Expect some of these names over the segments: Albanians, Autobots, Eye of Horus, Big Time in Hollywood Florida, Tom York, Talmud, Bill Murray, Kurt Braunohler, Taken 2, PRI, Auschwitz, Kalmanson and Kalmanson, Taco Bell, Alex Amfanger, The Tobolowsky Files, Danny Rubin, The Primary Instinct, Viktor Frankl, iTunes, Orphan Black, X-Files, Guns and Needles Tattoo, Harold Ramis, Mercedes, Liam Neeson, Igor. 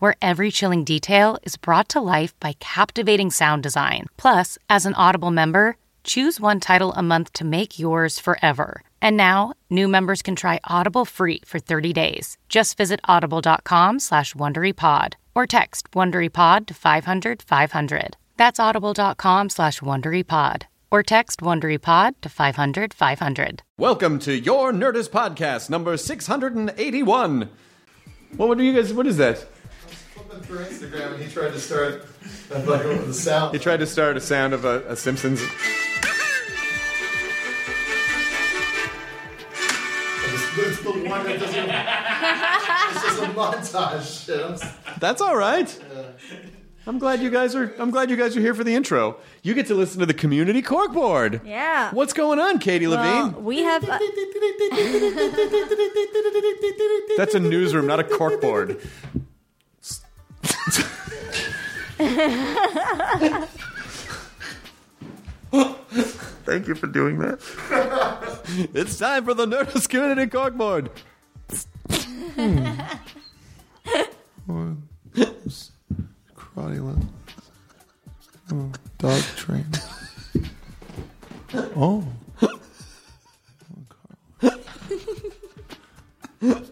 where every chilling detail is brought to life by captivating sound design. Plus, as an Audible member, choose one title a month to make yours forever. And now, new members can try Audible free for 30 days. Just visit audible.com/WonderyPod or text WonderyPod to 500-500. That's audible.com/WonderyPod. Or text WonderyPod to 500-500. Welcome to Your Nerdist Podcast, number 681. What do you guys, what is that? I was flipping through Instagram and he tried to start the sound. He tried to start a sound of a Simpsons. It's the one that doesn't. It's just a montage. That's all right. Yeah. I'm glad you guys are here for the intro. You get to listen to the community corkboard. Yeah. What's going on, Katie Levine? Well, we have. That's a newsroom, not a corkboard. Thank you for doing that. It's time for the Nerdist Community Corkboard. One. Oh, dog train. Oh.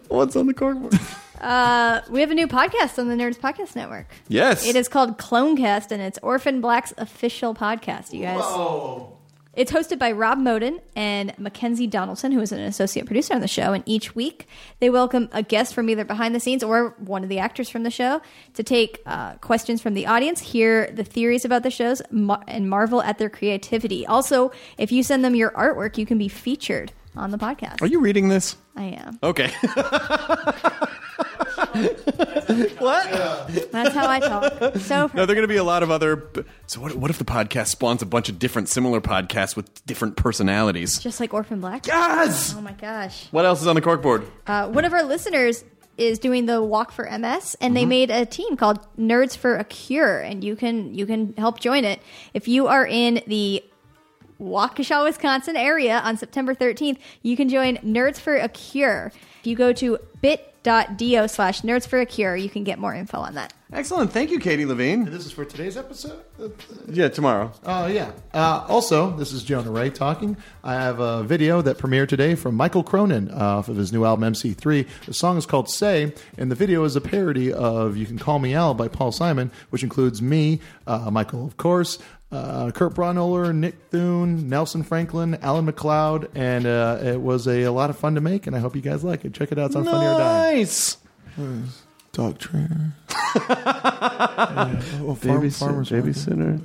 What's on the corkboard? We have a new podcast on the Nerds Podcast Network. Yes. It is called Clonecast, and it's Orphan Black's official podcast, you guys. Whoa. It's hosted by Rob Moden and Mackenzie Donaldson, who is an associate producer on the show. And each week, they welcome a guest from either behind the scenes or one of the actors from the show to take questions from the audience, hear the theories about the shows, and marvel at their creativity. Also, if you send them your artwork, you can be featured on the podcast. Are you reading this? I am. Okay. What? Yeah. That's how I talk. So perfect. No, there are going to be a lot of other. So what if the podcast spawns a bunch of different similar podcasts with different personalities? Just like Orphan Black? Yes! Oh my gosh. What else is on the corkboard? One of our listeners is doing the Walk for MS, and they made a team called Nerds for a Cure, and you can help join it. If you are in the Waukesha, Wisconsin area on September 13th, you can join Nerds for a Cure. If you go to bit.do/nerds for a cure, you can get more info on that. Excellent. Thank you, Katie Levine. And this is for today's episode? Yeah, tomorrow. Oh, yeah. Also, this is Jonah Ray talking. I have a video that premiered today from Michael Cronin off of his new album, MC3. The song is called Say, and the video is a parody of You Can Call Me Al by Paul Simon, which includes me, Michael, of course, Kurt Braunohler, Nick Thune, Nelson Franklin, Alan McLeod, and it was a lot of fun to make, and I hope you guys like it. Check it out. It's on Funny or Die. Nice! Dog trainer. Babysitter.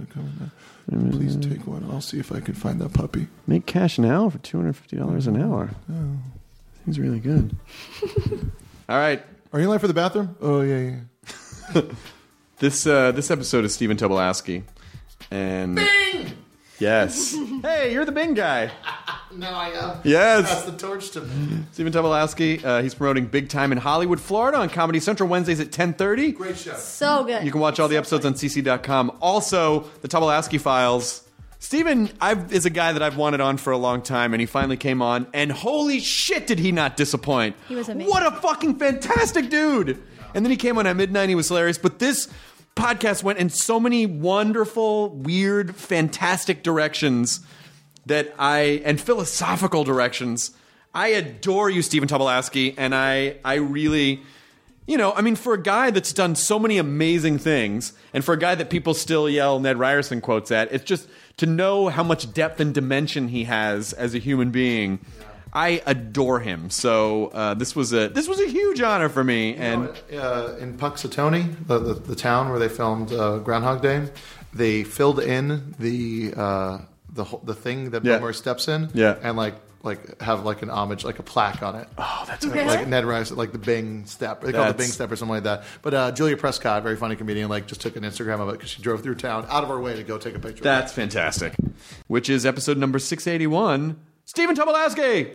Please take one. I'll see if I can find that puppy. Make cash now for $250 an hour. Oh. He's really good. All right. Are you in line for the bathroom? Oh, yeah. This episode is Stephen Tobolowsky. And Bing! Yes. Hey, you're the Bing guy. No, I am. Yes. Pass the torch to me. Stephen Tobolowsky, he's promoting Big Time in Hollywood, Florida on Comedy Central Wednesdays at 10:30. Great show. So good. You can watch all the episodes on cc.com. Also, the Tobolowsky Files. Stephen is a guy that I've wanted on for a long time, and he finally came on, and holy shit did he not disappoint. He was amazing. What a fucking fantastic dude. And then he came on at midnight, and he was hilarious, but this podcast went in so many wonderful, weird, fantastic directions that and philosophical directions. I adore you, Stephen Tobolowsky, and I really you know, I mean, for a guy that's done so many amazing things, and for a guy that people still yell Ned Ryerson quotes at, it's just to know how much depth and dimension he has as a human being. I adore him. So this was a huge honor for me. In Punxsutawney, the town where they filmed Groundhog Day, they filled in the thing that Homer steps in, and like have like an homage, like a plaque on it. Oh, that's amazing. Like Ned Ryerson, like the Bing step. They call it the Bing step or something like that. But Julia Prescott, very funny comedian, like just took an Instagram of it because she drove through town out of her way to go take a picture. That's fantastic. Which is episode number 681. Stephen Tobolowsky.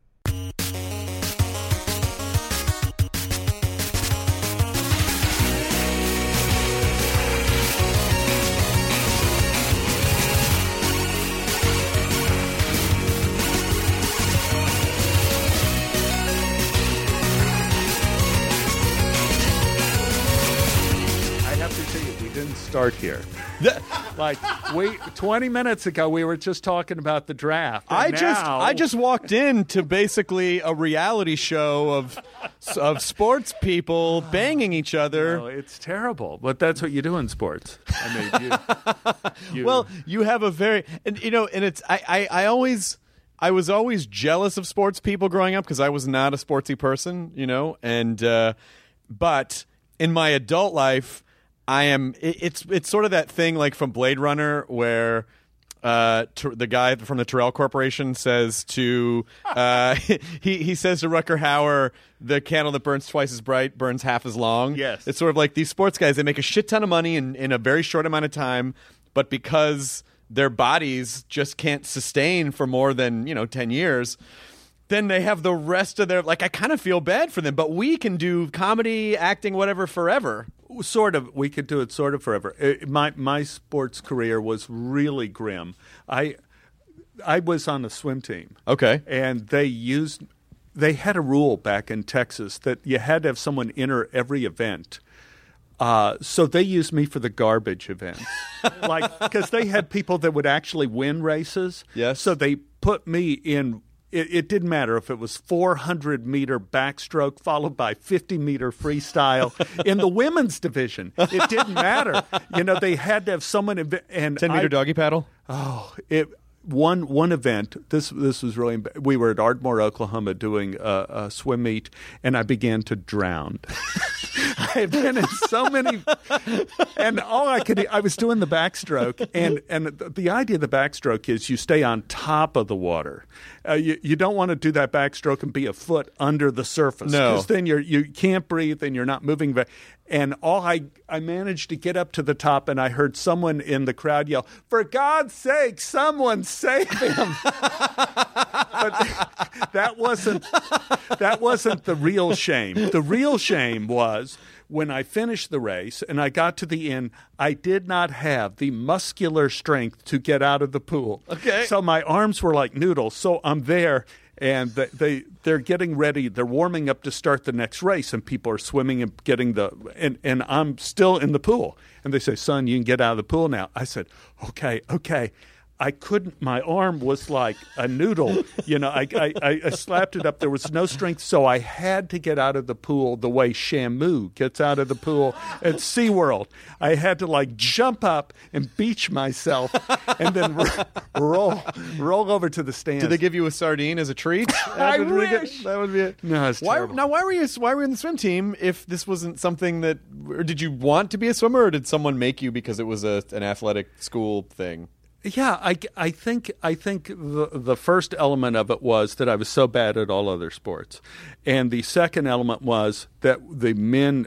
Start here. Like, wait, 20 minutes ago we were just talking about the draft. I just walked into basically a reality show of sports people banging each other. No, it's terrible, but that's what you do in sports. I mean, you have a very, and you know, and it's I was always jealous of sports people growing up because I was not a sportsy person, you know, and but in my adult life. It's sort of that thing like from Blade Runner where the guy from the Terrell Corporation says to he says to Rutger Hauer, the candle that burns twice as bright burns half as long. Yes. It's sort of like these sports guys, they make a shit ton of money in a very short amount of time, but because their bodies just can't sustain for more than, you know, 10 years. Then they have the rest of their, like, I kind of feel bad for them, but we can do comedy, acting, whatever forever. Sort of. We could do it sort of forever. My sports career was really grim. I was on the swim team. Okay. And they had a rule back in Texas that you had to have someone enter every event. So they used me for the garbage events. Like, because they had people that would actually win races. Yes. So they put me in. It didn't matter if it was 400-meter backstroke followed by 50-meter freestyle in the women's division. It didn't matter. You know, they had to have someone. 10-meter doggy paddle? Oh, one event. This was really. We were at Ardmore, Oklahoma, doing a swim meet, and I began to drown. I had been in so many, and all I could do, I was doing the backstroke, and the idea of the backstroke is you stay on top of the water. You don't want to do that backstroke and be a foot under the surface. No, because then you can't breathe and you're not moving. And all I managed to get up to the top, and I heard someone in the crowd yell, "For God's sake, someone save him!" But that wasn't the real shame. The real shame was when I finished the race and I got to the end, I did not have the muscular strength to get out of the pool. Okay. So my arms were like noodles. So I'm there, and they're getting ready. They're warming up to start the next race, and people are swimming and getting and I'm still in the pool. And they say, "Son, you can get out of the pool now." I said, okay. I couldn't. My arm was like a noodle. You know, I slapped it up. There was no strength, so I had to get out of the pool the way Shamu gets out of the pool at SeaWorld. I had to like jump up and beach myself, and then roll over to the stands. Did they give you a sardine as a treat? I wish. That would be it. No, it's terrible. Now, why were you in the swim team if this wasn't something that? Or did you want to be a swimmer, or did someone make you because it was an athletic school thing? Yeah, I think the first element of it was that I was so bad at all other sports, and the second element was that the men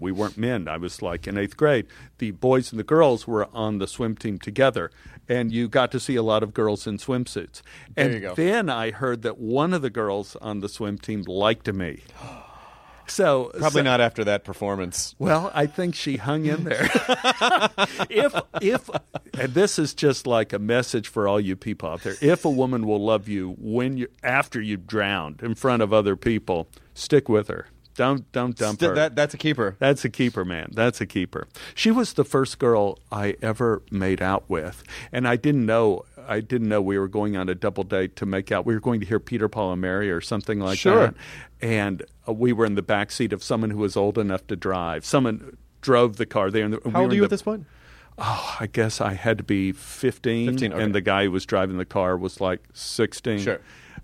we weren't men. I was like in 8th grade. The boys and the girls were on the swim team together, and you got to see a lot of girls in swimsuits. There you go. Then I heard that one of the girls on the swim team liked me. So probably not after that performance. Well, I think she hung in there. If and this is just like a message for all you people out there. If a woman will love you after you've drowned in front of other people, stick with her. Don't dump her. That's a keeper. That's a keeper, man. That's a keeper. She was the first girl I ever made out with, and I didn't know I didn't know we were going on a double date to make out. We were going to hear Peter, Paul, and Mary or something like that. And we were in the backseat of someone who was old enough to drive. Someone drove the car there. How old are you at this point? Oh, I guess I had to be 15. Okay. And the guy who was driving the car was like 16. Sure.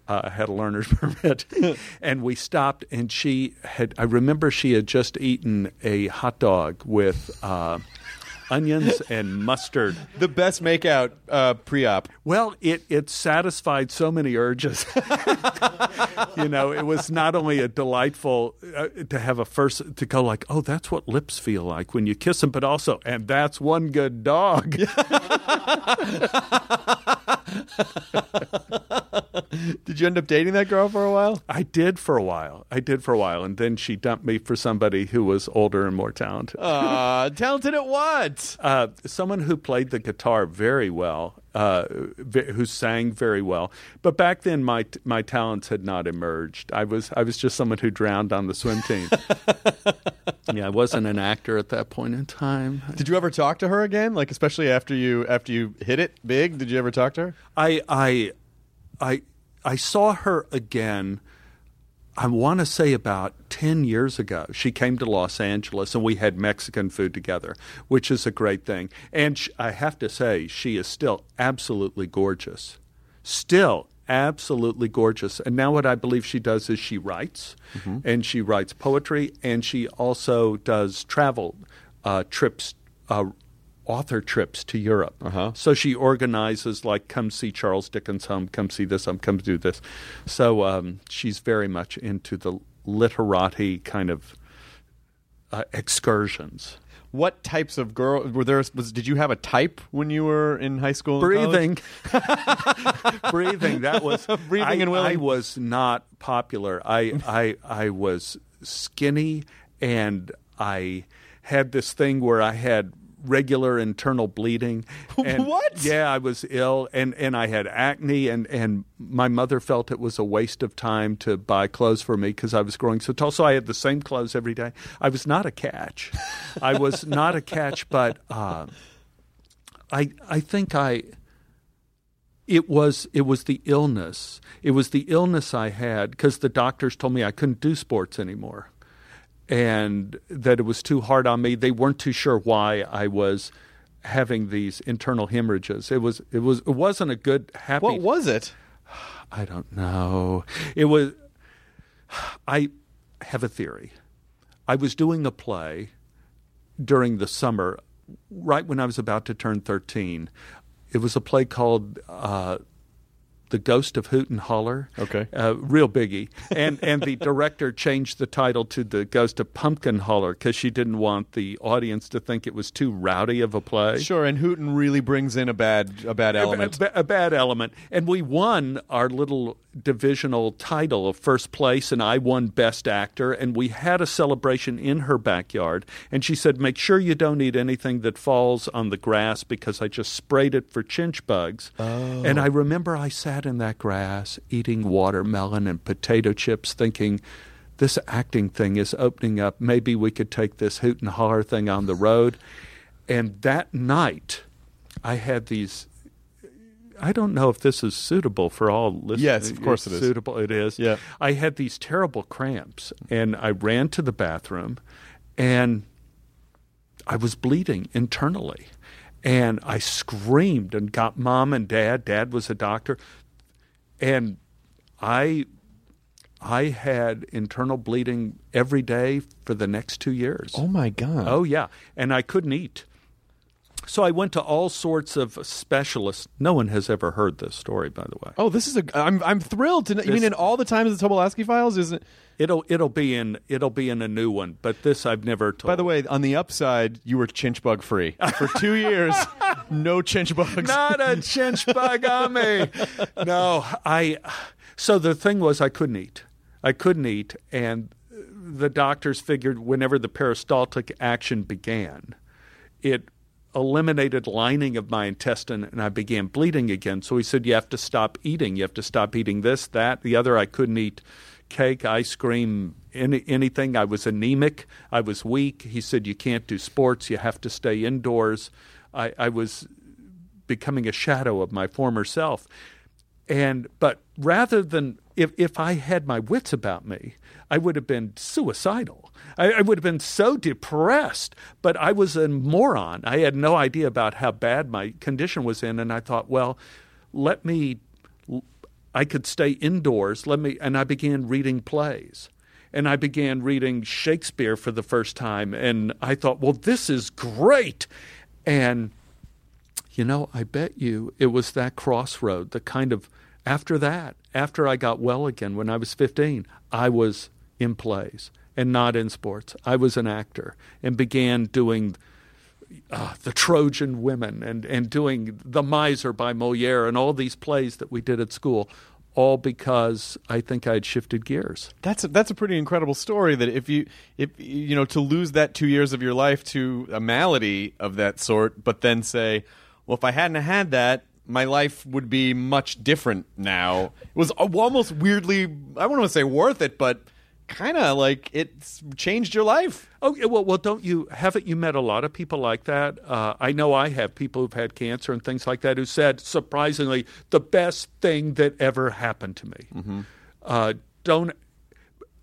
I had a learner's permit. And we stopped, and she had – I remember she had just eaten a hot dog with onions and mustard. The best makeout pre-op. Well, it satisfied so many urges. You know, it was not only a delightful to have a first to go like, oh, that's what lips feel like when you kiss them, but also, and that's one good dog. Did you end up dating that girl for a while? I did for a while, and then she dumped me for somebody who was older and more talented. Talented at what? Someone who played the guitar very well, who sang very well. But back then, my talents had not emerged. I was just someone who drowned on the swim team. Yeah, I wasn't an actor at that point in time. Did you ever talk to her again? Like, especially after you hit it big, did you ever talk to her? I saw her again, I want to say about 10 years ago. She came to Los Angeles, and we had Mexican food together, which is a great thing. And I have to say, she is still absolutely gorgeous. Still absolutely gorgeous. And now what I believe she does is she writes, and she writes poetry, and she also does travel trips, author trips to Europe. So she organizes, like, come see Charles Dickens home, come see this home, come do this. So she's very much into the literati kind of excursions. What types of girl were there? Did you have a type when you were in high school? Breathing. That was breathing. And I was not popular. I was skinny, and I had this thing where I had regular internal bleeding. And what? Yeah, I was ill, and I had acne, and my mother felt it was a waste of time to buy clothes for me because I was growing so tall. So I had the same clothes every day. I was not a catch. but I think It was the illness. It was the illness I had because the doctors told me I couldn't do sports anymore, and that it was too hard on me. They weren't too sure why I was having these internal hemorrhages. It wasn't a good, happy... What was it? I don't know. It was... I have a theory. I was doing a play during the summer, right when I was about to turn 13. It was a play called... The Ghost of Hoot and Holler. Okay. Real biggie. And the director changed the title to The Ghost of Pumpkin Holler because she didn't want the audience to think it was too rowdy of a play. Sure, and Hootin' really brings in a bad element. A bad element. And we won our little divisional title of first place, and I won best actor, and we had a celebration in her backyard, and she said, make sure you don't eat anything that falls on the grass because I just sprayed it for chinch bugs. Oh. And I remember I sat in that grass eating watermelon and potato chips thinking, this acting thing is opening up. Maybe we could take this hoot and holler thing on the road. And that night I had these, I don't know if this is suitable for all listeners. Yes, of course it is. Suitable. It is. Yeah. I had these terrible cramps, and I ran to the bathroom, and I was bleeding internally. And I screamed and got Mom and Dad. Dad was a doctor. And I had internal bleeding every day for the next 2 years. Oh, my God. Oh, yeah. And I couldn't eat. So I went to all sorts of specialists. No one has ever heard this story, by the way. Oh, this is a... I'm thrilled to know. You mean in all the times of the Tobolowsky Files, isn't it? It'll be in a new one, but this I've never told. By the way, on the upside, you were chinch bug free for 2 years. No chinch bugs. Not a chinch bug on me. No, So the thing was, I couldn't eat, and the doctors figured whenever the peristaltic action began, it eliminated lining of my intestine, and I began bleeding again. So he said, you have to stop eating. You have to stop eating this, that, the other. I couldn't eat cake, ice cream, anything. I was anemic. I was weak. He said, you can't do sports. You have to stay indoors. I was becoming a shadow of my former self. But rather than, if I had my wits about me, I would have been suicidal. I would have been so depressed, but I was a moron. I had no idea about how bad my condition was in, and I thought, well, I could stay indoors. And I began reading plays. And I began reading Shakespeare for the first time, and I thought, well, this is great. And, I bet you it was that crossroad, the kind of, after I got well again, when I was 15, I was in plays and not in sports. I was an actor and began doing The Trojan Women and doing The Miser by Moliere and all these plays that we did at school, all because I think I had shifted gears. That's a pretty incredible story, that if you to lose that 2 years of your life to a malady of that sort, but then say, well, if I hadn't had that, my life would be much different now. It was almost weirdly, I wouldn't want to say worth it, but kind of like it's changed your life. Oh, well, haven't you met a lot of people like that? I know I have people who've had cancer and things like that who said, surprisingly, the best thing that ever happened to me. Mm-hmm.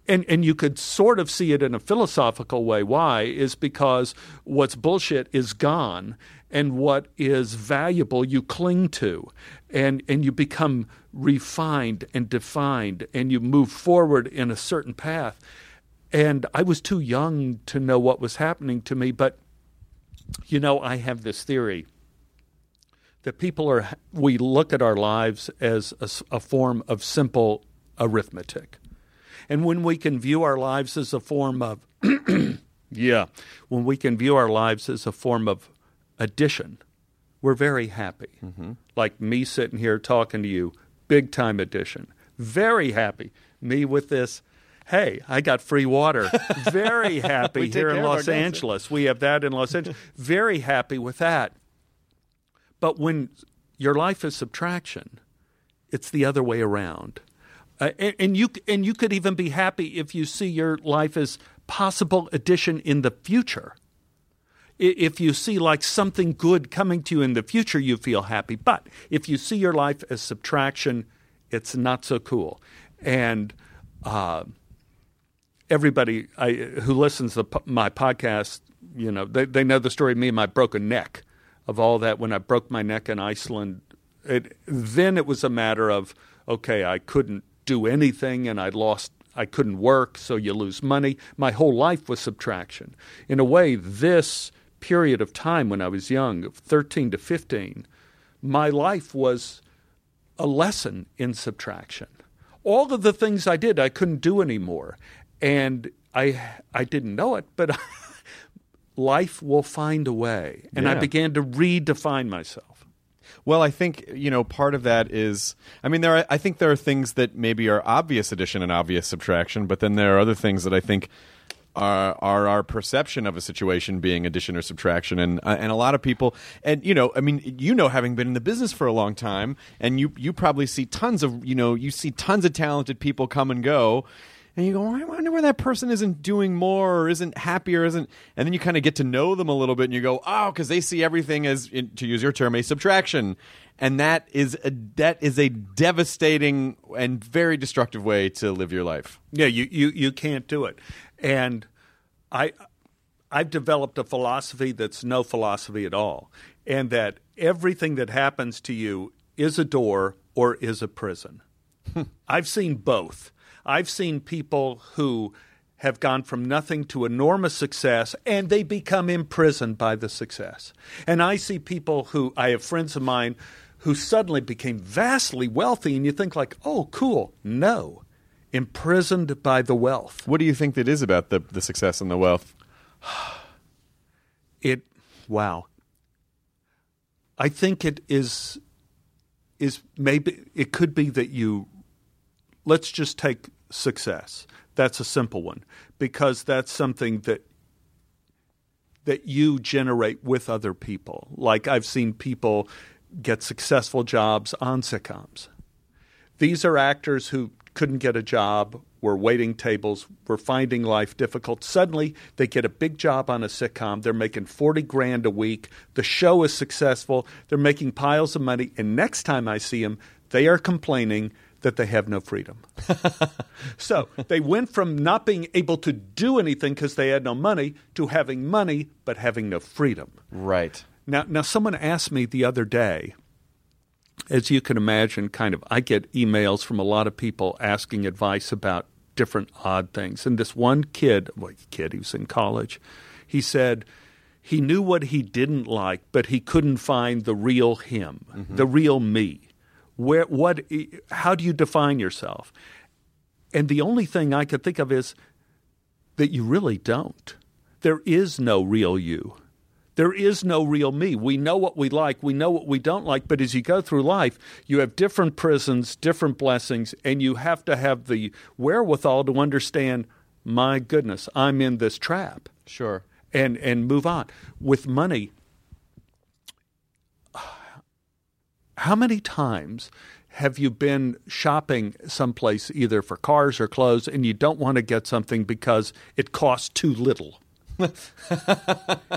And you could sort of see it in a philosophical way. Why? Is because what's bullshit is gone, and what is valuable you cling to, and you become refined and defined, and you move forward in a certain path. And I was too young to know what was happening to me, but, I have this theory that we look at our lives as a form of simple arithmetic. And when we can view our lives as a form of when we can view our lives as a form of addition, we're very happy. Mm-hmm. Like me sitting here talking to you, big time addition. Very happy. Me with this, hey, I got free water. Very happy here in Los Angeles. We have that in Los Angeles. Very happy with that. But when your life is subtraction, it's the other way around. And you could even be happy if you see your life as possible addition in the future. If you see like something good coming to you in the future, you feel happy. But if you see your life as subtraction, it's not so cool. And everybody who listens to my podcast, they know the story of me and my broken neck, of all that. When I broke my neck in Iceland, then it was a matter of, okay, I couldn't do anything, and I couldn't work, so you lose money. My whole life was subtraction. In a way, this period of time when I was young, of 13 to 15, my life was a lesson in subtraction. All of the things I did, I couldn't do anymore. And I didn't know it, but life will find a way. And I began to redefine myself. Well, I think, part of that is, I think there are things that maybe are obvious addition and obvious subtraction, but then there are other things that I think are our perception of a situation being addition or subtraction. And a lot of people, and, having been in the business for a long time, and you probably see tons of talented people come and go. And you go, I wonder where that person isn't doing more or isn't happier, isn't. And then you kind of get to know them a little bit, and you go, oh, because they see everything as, to use your term, a subtraction. And that is a devastating and very destructive way to live your life. Yeah, you can't do it. And I've developed a philosophy that's no philosophy at all, and that everything that happens to you is a door or is a prison. I've seen both. I've seen people who have gone from nothing to enormous success, and they become imprisoned by the success. And I see people I have friends of mine who suddenly became vastly wealthy, and you think like, oh, cool. No, imprisoned by the wealth. What do you think that is about the success and the wealth? I think it is maybe it could be that let's just take success. That's a simple one, because that's something that you generate with other people. Like I've seen people get successful jobs on sitcoms. These are actors who couldn't get a job, were waiting tables, were finding life difficult. Suddenly, they get a big job on a sitcom. They're making $40,000 a week. The show is successful. They're making piles of money. And next time I see them, they are complaining that they have no freedom. So they went from not being able to do anything because they had no money to having money but having no freedom. Right. Now, someone asked me the other day, as you can imagine, kind of I get emails from a lot of people asking advice about different odd things. And this one kid, he was in college, he said he knew what he didn't like, but he couldn't find the real him, mm-hmm. the real me. How do you define yourself? And the only thing I could think of is that you really don't. There is no real you. There is no real me. We know what we like. We know what we don't like. But as you go through life, you have different prisons, different blessings, and you have to have the wherewithal to understand, my goodness, I'm in this trap. Sure. And move on. With money, how many times have you been shopping someplace either for cars or clothes and you don't want to get something because it costs too little? I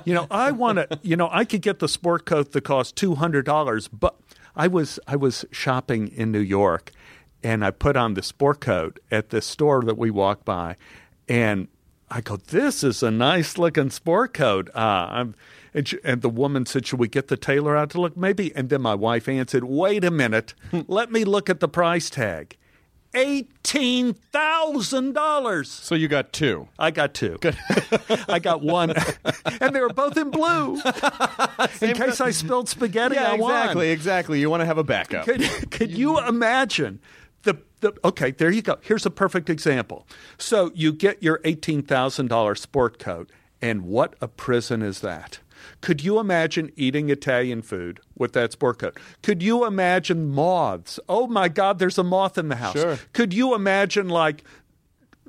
could get the sport coat that cost $200, but I was shopping in New York and I put on the sport coat at this store that we walked by and I go, this is a nice looking sport coat. And the woman said, should we get the tailor out to look? Maybe. And then my wife answered, wait a minute. Let me look at the price tag. $18,000. So you got two. I got two. Good. I got one. And they were both in blue. In case I spilled spaghetti, yeah, I won. Exactly. You want to have a backup. Could you imagine? Okay, there you go. Here's a perfect example. So you get your $18,000 sport coat, and what a prison is that? Could you imagine eating Italian food with that sport coat? Could you imagine moths? Oh, my God, there's a moth in the house. Sure. Could you imagine,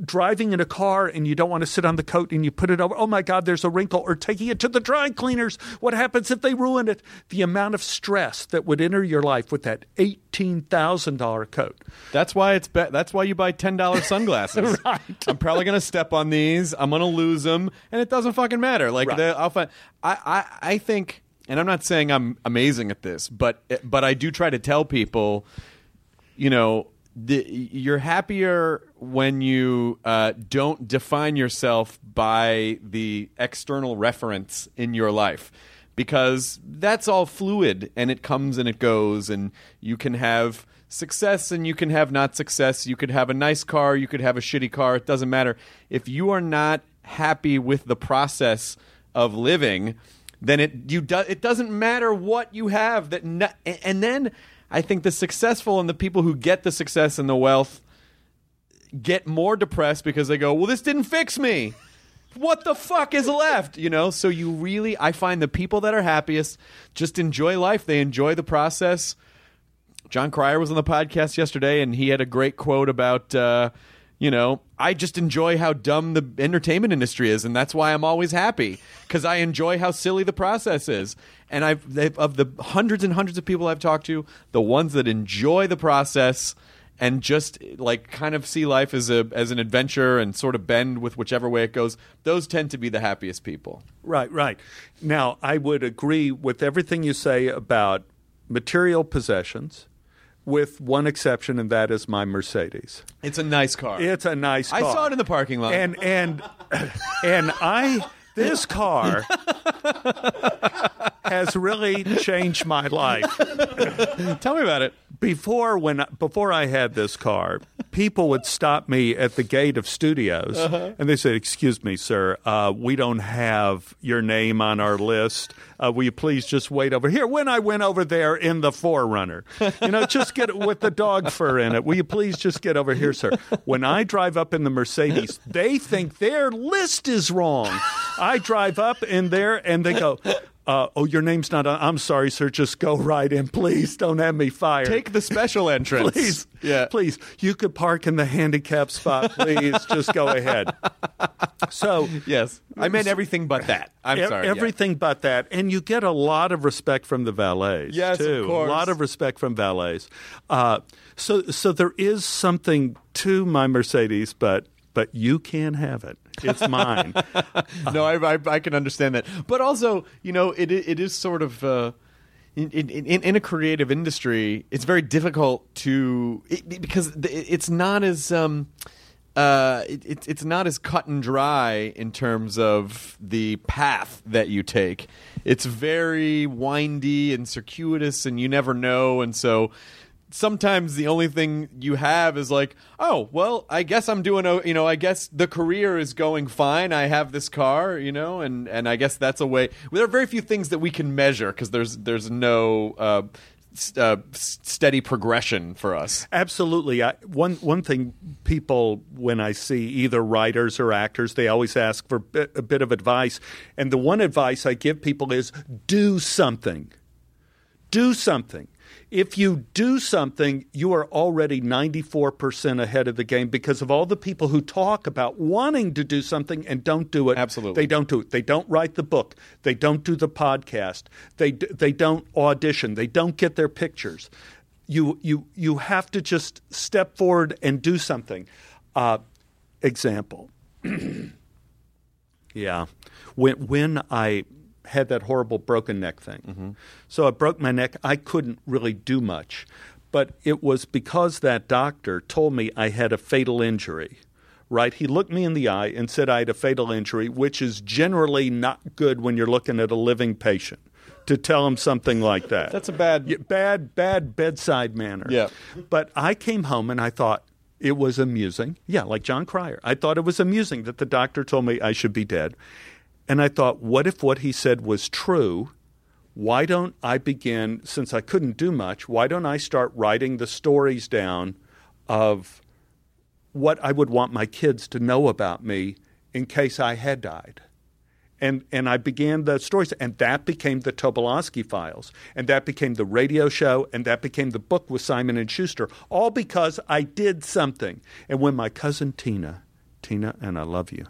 driving in a car and you don't want to sit on the coat and you put it over? Oh, my God, there's a wrinkle. Or taking it to the dry cleaners. What happens if they ruin it? The amount of stress that would enter your life with that $18,000 coat. That's why you buy $10 sunglasses. Right. I'm probably going to step on these. I'm going to lose them. And it doesn't fucking matter. I think, and I'm not saying I'm amazing at this, but I do try to tell people, you're happier when you don't define yourself by the external reference in your life, because that's all fluid and it comes and it goes, and you can have success and you can have not success. You could have a nice car. You could have a shitty car. It doesn't matter. If you are not happy with the process of living, then it doesn't matter what you have. And then I think the successful and the people who get the success and the wealth get more depressed because they go, well, this didn't fix me. What the fuck is left? So I find the people that are happiest just enjoy life. They enjoy the process. John Cryer was on the podcast yesterday, and he had a great quote about, I just enjoy how dumb the entertainment industry is, and that's why I'm always happy, because I enjoy how silly the process is. And of the hundreds and hundreds of people I've talked to, the ones that enjoy the process and just kind of see life as an adventure and sort of bend with whichever way it goes, those tend to be the happiest people. Right. Now, I would agree with everything you say about material possessions, with one exception, and that is my Mercedes. It's a nice car. I saw it in the parking lot. This car has really changed my life. Tell me about it. Before I had this car, people would stop me at the gate of studios, uh-huh. and they said, excuse me, sir, we don't have your name on our list. Will you please just wait over here? When I went over there in the 4Runner, just get it with the dog fur in it. Will you please just get over here, sir? When I drive up in the Mercedes, they think their list is wrong. I drive up in there, and they go, oh, your name's not on. I'm sorry, sir. Just go right in. Please don't have me fired. Take the special entrance. Please. Yeah. Please. You could park in the handicap spot. Please. Just go ahead. So yes, I meant everything but that. I'm sorry. Everything but that. And you get a lot of respect from the valets, yes, too. Of course. A lot of respect from valets. So there is something to my Mercedes, but you can have it. It's mine. No, I can understand that. But also, you know, it is sort of in a creative industry, it's very difficult to because it's not as it's not as cut and dry in terms of the path that you take. It's very windy and circuitous, and you never know. And so sometimes the only thing you have is like, oh, well, I guess I'm doing, you know, I guess the career is going fine. I have this car, you know, and I guess that's a way. There are very few things that we can measure because there's no steady progression for us. Absolutely. One thing people, when I see either writers or actors, they always ask for a bit of advice. And the one advice I give people is do something. Do something. If you do something, you are already 94% ahead of the game because of all the people who talk about wanting to do something and don't do it. Absolutely. They don't do it. They don't write the book. They don't do the podcast. They don't audition. They don't get their pictures. You have to just step forward and do something. Example. Yeah. When I had that horrible broken neck thing. Mm-hmm. So I broke my neck. I couldn't really do much. But it was because that doctor told me I had a fatal injury, right? He looked me in the eye and said I had a fatal injury, which is generally not good when you're looking at a living patient to tell him something like that. That's a bad bedside manner. Yeah. But I came home and I thought it was amusing. Yeah, like John Cryer. I thought it was amusing that the doctor told me I should be dead. And I thought, what if what he said was true? Why don't I begin, since I couldn't do much, why don't I start writing the stories down of what I would want my kids to know about me in case I had died? And I began the stories, and that became the Tobolowsky Files, and that became the radio show, and that became the book with Simon & Schuster, all because I did something. And when my cousin Tina, and I love you,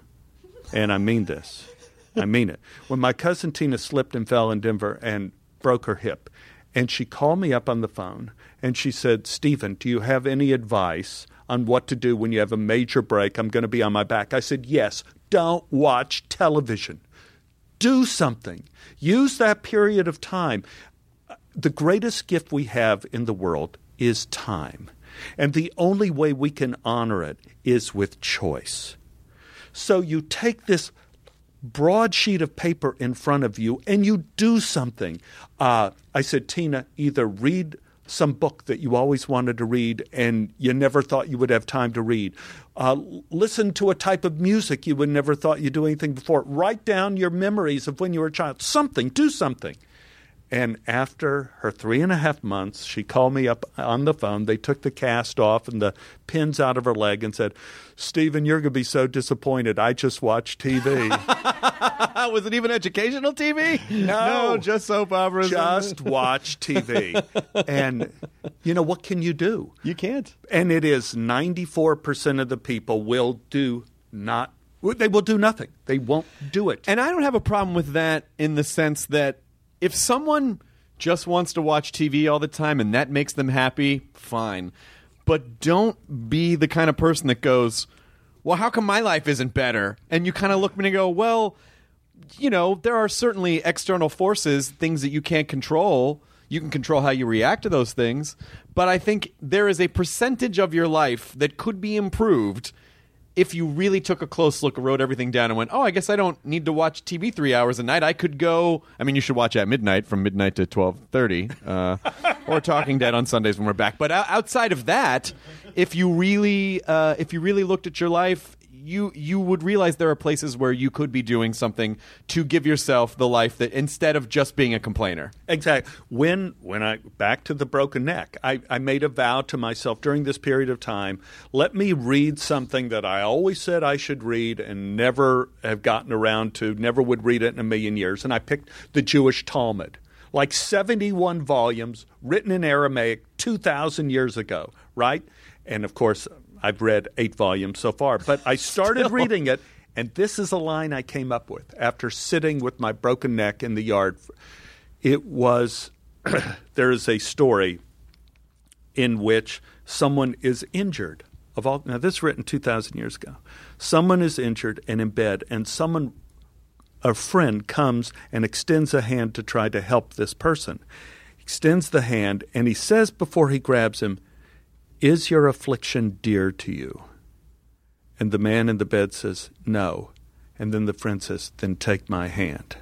and I mean this, I mean it. When my cousin Tina slipped and fell in Denver and broke her hip, and she called me up on the phone, and she said, Stephen, do you have any advice on what to do when you have a major break? I'm going to be on my back. I said, yes, don't watch television. Do something. Use that period of time. The greatest gift we have in the world is time, and the only way we can honor it is with choice. So you take this broad sheet of paper in front of you, and you do something. I said, Tina, either read some book that you always wanted to read and you never thought you would have time to read. Listen to a type of music you would never thought you'd do anything before. Write down your memories of when you were a child. Something. Do something. And after her 3.5 months, she called me up on the phone. They took the cast off and the pins out of her leg and said, Stephen, you're going to be so disappointed. I just watched TV. Was it even educational TV? No, just soap operas. Just watch TV. And, you know, what can you do? You can't. And it is 94% of the people will do not – they will do nothing. They won't do it. And I don't have a problem with that in the sense that if someone just wants to watch TV all the time and that makes them happy, fine. But don't be the kind of person that goes, well, how come my life isn't better? And you kind of look at me and go, well, you know, there are certainly external forces, things that you can't control. You can control how you react to those things. But I think there is a percentage of your life that could be improved if you really took a close look, wrote everything down and went, oh, I guess I don't need to watch TV 3 hours a night. I could go – I mean, you should watch At Midnight from midnight to 12:30 or Talking Dead on Sundays when we're back. But outside of that, if you really looked at your life, you would realize there are places where you could be doing something to give yourself the life that instead of just being a complainer. Exactly. When I back to the broken neck, I made a vow to myself during this period of time, let me read something that I always said I should read and never have gotten around to, never would read it in a million years. And I picked the Jewish Talmud, like 71 volumes written in Aramaic 2,000 years ago, right? And of course, I've read 8 volumes so far, but I started reading it And this is a line I came up with after sitting with my broken neck in the yard. It was, there is a story in which someone is injured. Of all, now, this is written 2,000 years ago. Someone is injured and in bed, and someone, a friend, comes and extends a hand to try to help this person. Extends the hand, and he says before he grabs him, "Is your affliction dear to you?" And the man in the bed says, "No." And then the friend says, "Then take my hand."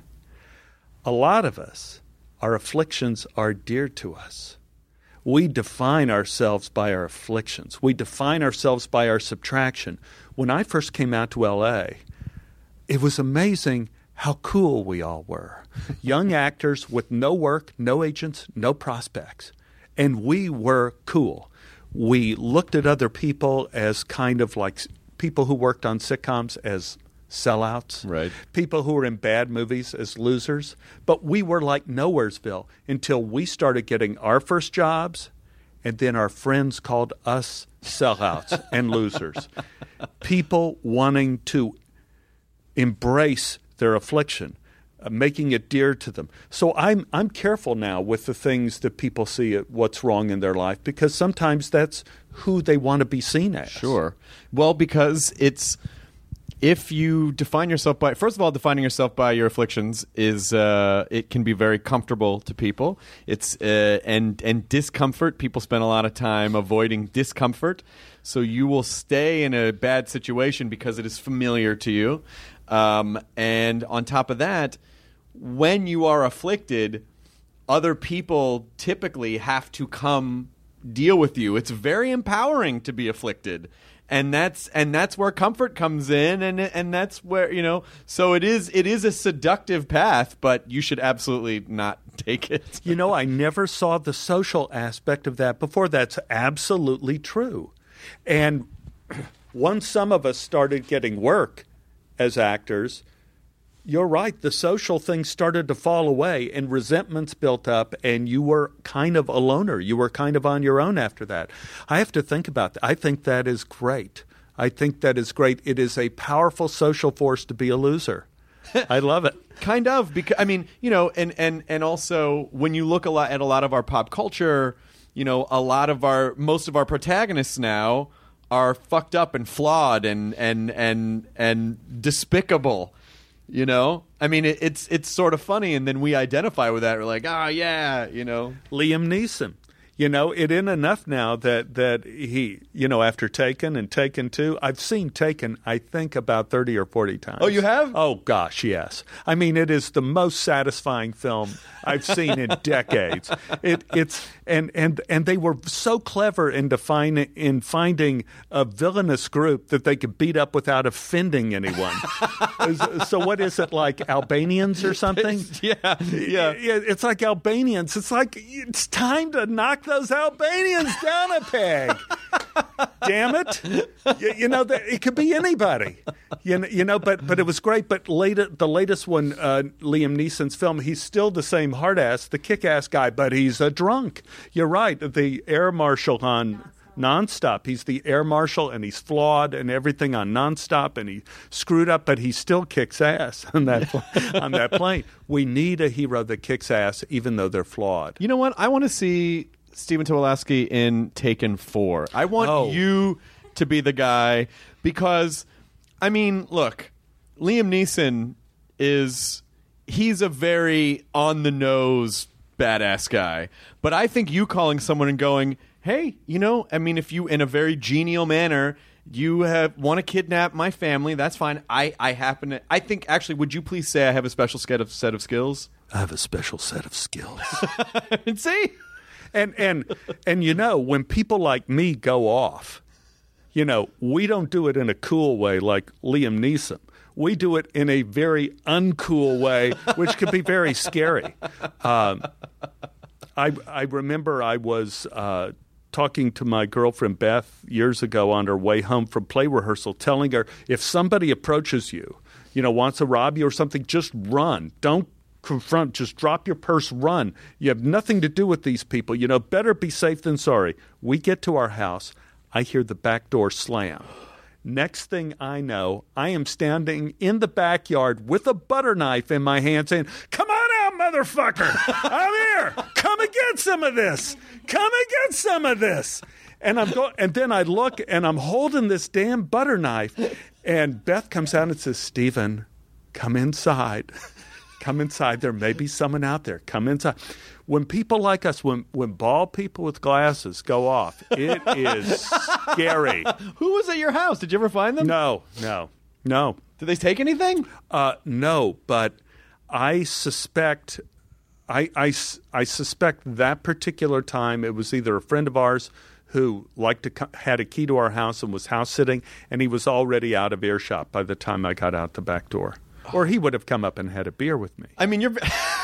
A lot of us, our afflictions are dear to us. We define ourselves by our afflictions. We define ourselves by our subtraction. When I first came out to L.A., it was amazing how cool we all were. Young actors with no work, no agents, no prospects. And we were cool. We looked at other people as kind of like – people who worked on sitcoms as sellouts, right? People who were in bad movies as losers. But we were like Nowheresville until we started getting our first jobs, and then our friends called us sellouts and losers. People wanting to embrace their affliction, making it dear to them. So I'm careful now with the things that people see what's wrong in their life, because sometimes that's who they want to be seen as. Sure. Well, because it's if you define yourself by, first of all, defining yourself by your afflictions is it can be very comfortable to people. It's and discomfort. People spend a lot of time avoiding discomfort, so you will stay in a bad situation because it is familiar to you. And on top of that, when you are afflicted, other people typically have to come deal with you. It's very empowering to be afflicted. And that's where comfort comes in, and that's where, you know, so it is a seductive path, but you should absolutely not take it. You know, I never saw the social aspect of that before. That's absolutely true. And once some of us started getting work as actors, you're right, the social things started to fall away and resentments built up, and you were kind of a loner. You were kind of on your own after that. I have to think about that. I think that is great. It is a powerful social force to be a loser. I love it. Kind of, because I mean, you know, and also when you look at a lot of our pop culture, you know, most of our protagonists now are fucked up and flawed and despicable, you know? I mean, it's sort of funny, and then we identify with that. We're like, oh, yeah, you know. Liam Neeson. You know, it isn't enough now that he, you know, after Taken and Taken 2, I've seen Taken, I think, about 30 or 40 times. Oh, you have? Oh, gosh, yes. I mean, it is the most satisfying film I've seen in decades. It's they were so clever in finding a villainous group that they could beat up without offending anyone. So what is it, like Albanians or something? Yeah. It's like Albanians. It's like it's time to knock those Albanians down a peg. Damn it. You know, it could be anybody. You know, but it was great. But the latest one, Liam Neeson's film, he's still the same hard-ass, the kick-ass guy, but he's a drunk. You're right. The air marshal on Nonstop. He's the air marshal, and he's flawed and everything on Nonstop, and he screwed up, but he still kicks ass on that on that plane. We need a hero that kicks ass, even though they're flawed. You know what? I want to see Stephen Tobolowsky in Taken 4. I want you to be the guy, because, I mean, look, Liam Neeson he's a very on-the-nose badass guy, but I think you calling someone and going, hey, you know, I mean, if you, in a very genial manner, you want to kidnap my family, that's fine. I think, actually, would you please say I have a special set of skills? I have a special set of skills. See? And you know, when people like me go off, you know, we don't do it in a cool way like Liam Neeson. We do it in a very uncool way, which could be very scary. I remember I was talking to my girlfriend Beth years ago on her way home from play rehearsal, telling her, if somebody approaches you, you know, wants to rob you or something, just run. Don't confront. Just drop your purse, run. You have nothing to do with these people. You know, better be safe than sorry. We get to our house. I hear the back door slam. Next thing I know, I am standing in the backyard with a butter knife in my hand saying, come on out, motherfucker. I'm here. Come and get some of this. Come and get some of this. And I'm going, and then I look and I'm holding this damn butter knife. And Beth comes out and says, Stephen, come inside. Come inside. There may be someone out there. Come inside. When people like us, when bald people with glasses go off, it is scary. Who was at your house? Did you ever find them? No. Did they take anything? No, but I suspect I suspect that particular time it was either a friend of ours who had a key to our house and was house sitting, and he was already out of earshot by the time I got out the back door. Or he would have come up and had a beer with me. I mean, you're...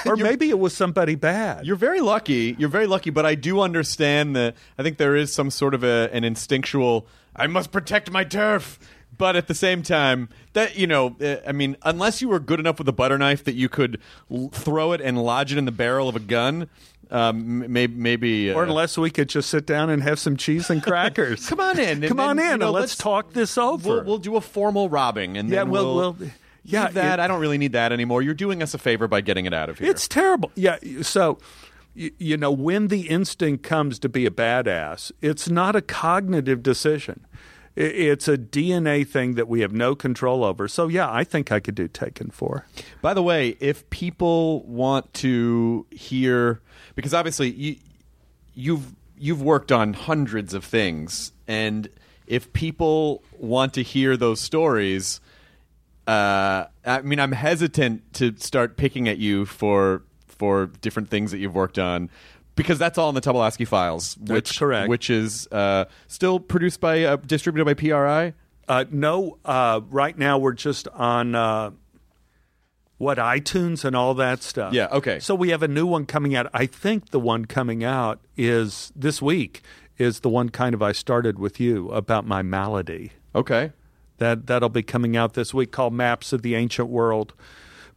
or maybe it was somebody bad. You're very lucky. You're very lucky, but I do understand that... I think there is some sort of an instinctual, I must protect my turf. But at the same time, that, you know, I mean, unless you were good enough with a butter knife that you could throw it and lodge it in the barrel of a gun... maybe or unless we could just sit down and have some cheese and crackers. Come on in. Come on in, and let's talk this over. We'll do a formal robbing, and then we'll yeah, that. I don't really need that anymore. You're doing us a favor by getting it out of here. It's terrible. Yeah. So, you know, when the instinct comes to be a badass, it's not a cognitive decision. It's a DNA thing that we have no control over. So, yeah, I think I could do Taken 4. By the way, if people want to hear... Because obviously you've worked on hundreds of things. And if people want to hear those stories... I mean, I'm hesitant to start picking at you for different things that you've worked on. Because that's all in the Tobolowsky Files, which is still produced by distributed by PRI. No, right now we're just on iTunes and all that stuff. Yeah, okay. So we have a new one coming out. I think the one coming out is this week. Is the one kind of I started with you about my malady. Okay, that'll be coming out this week, called Maps of the Ancient World.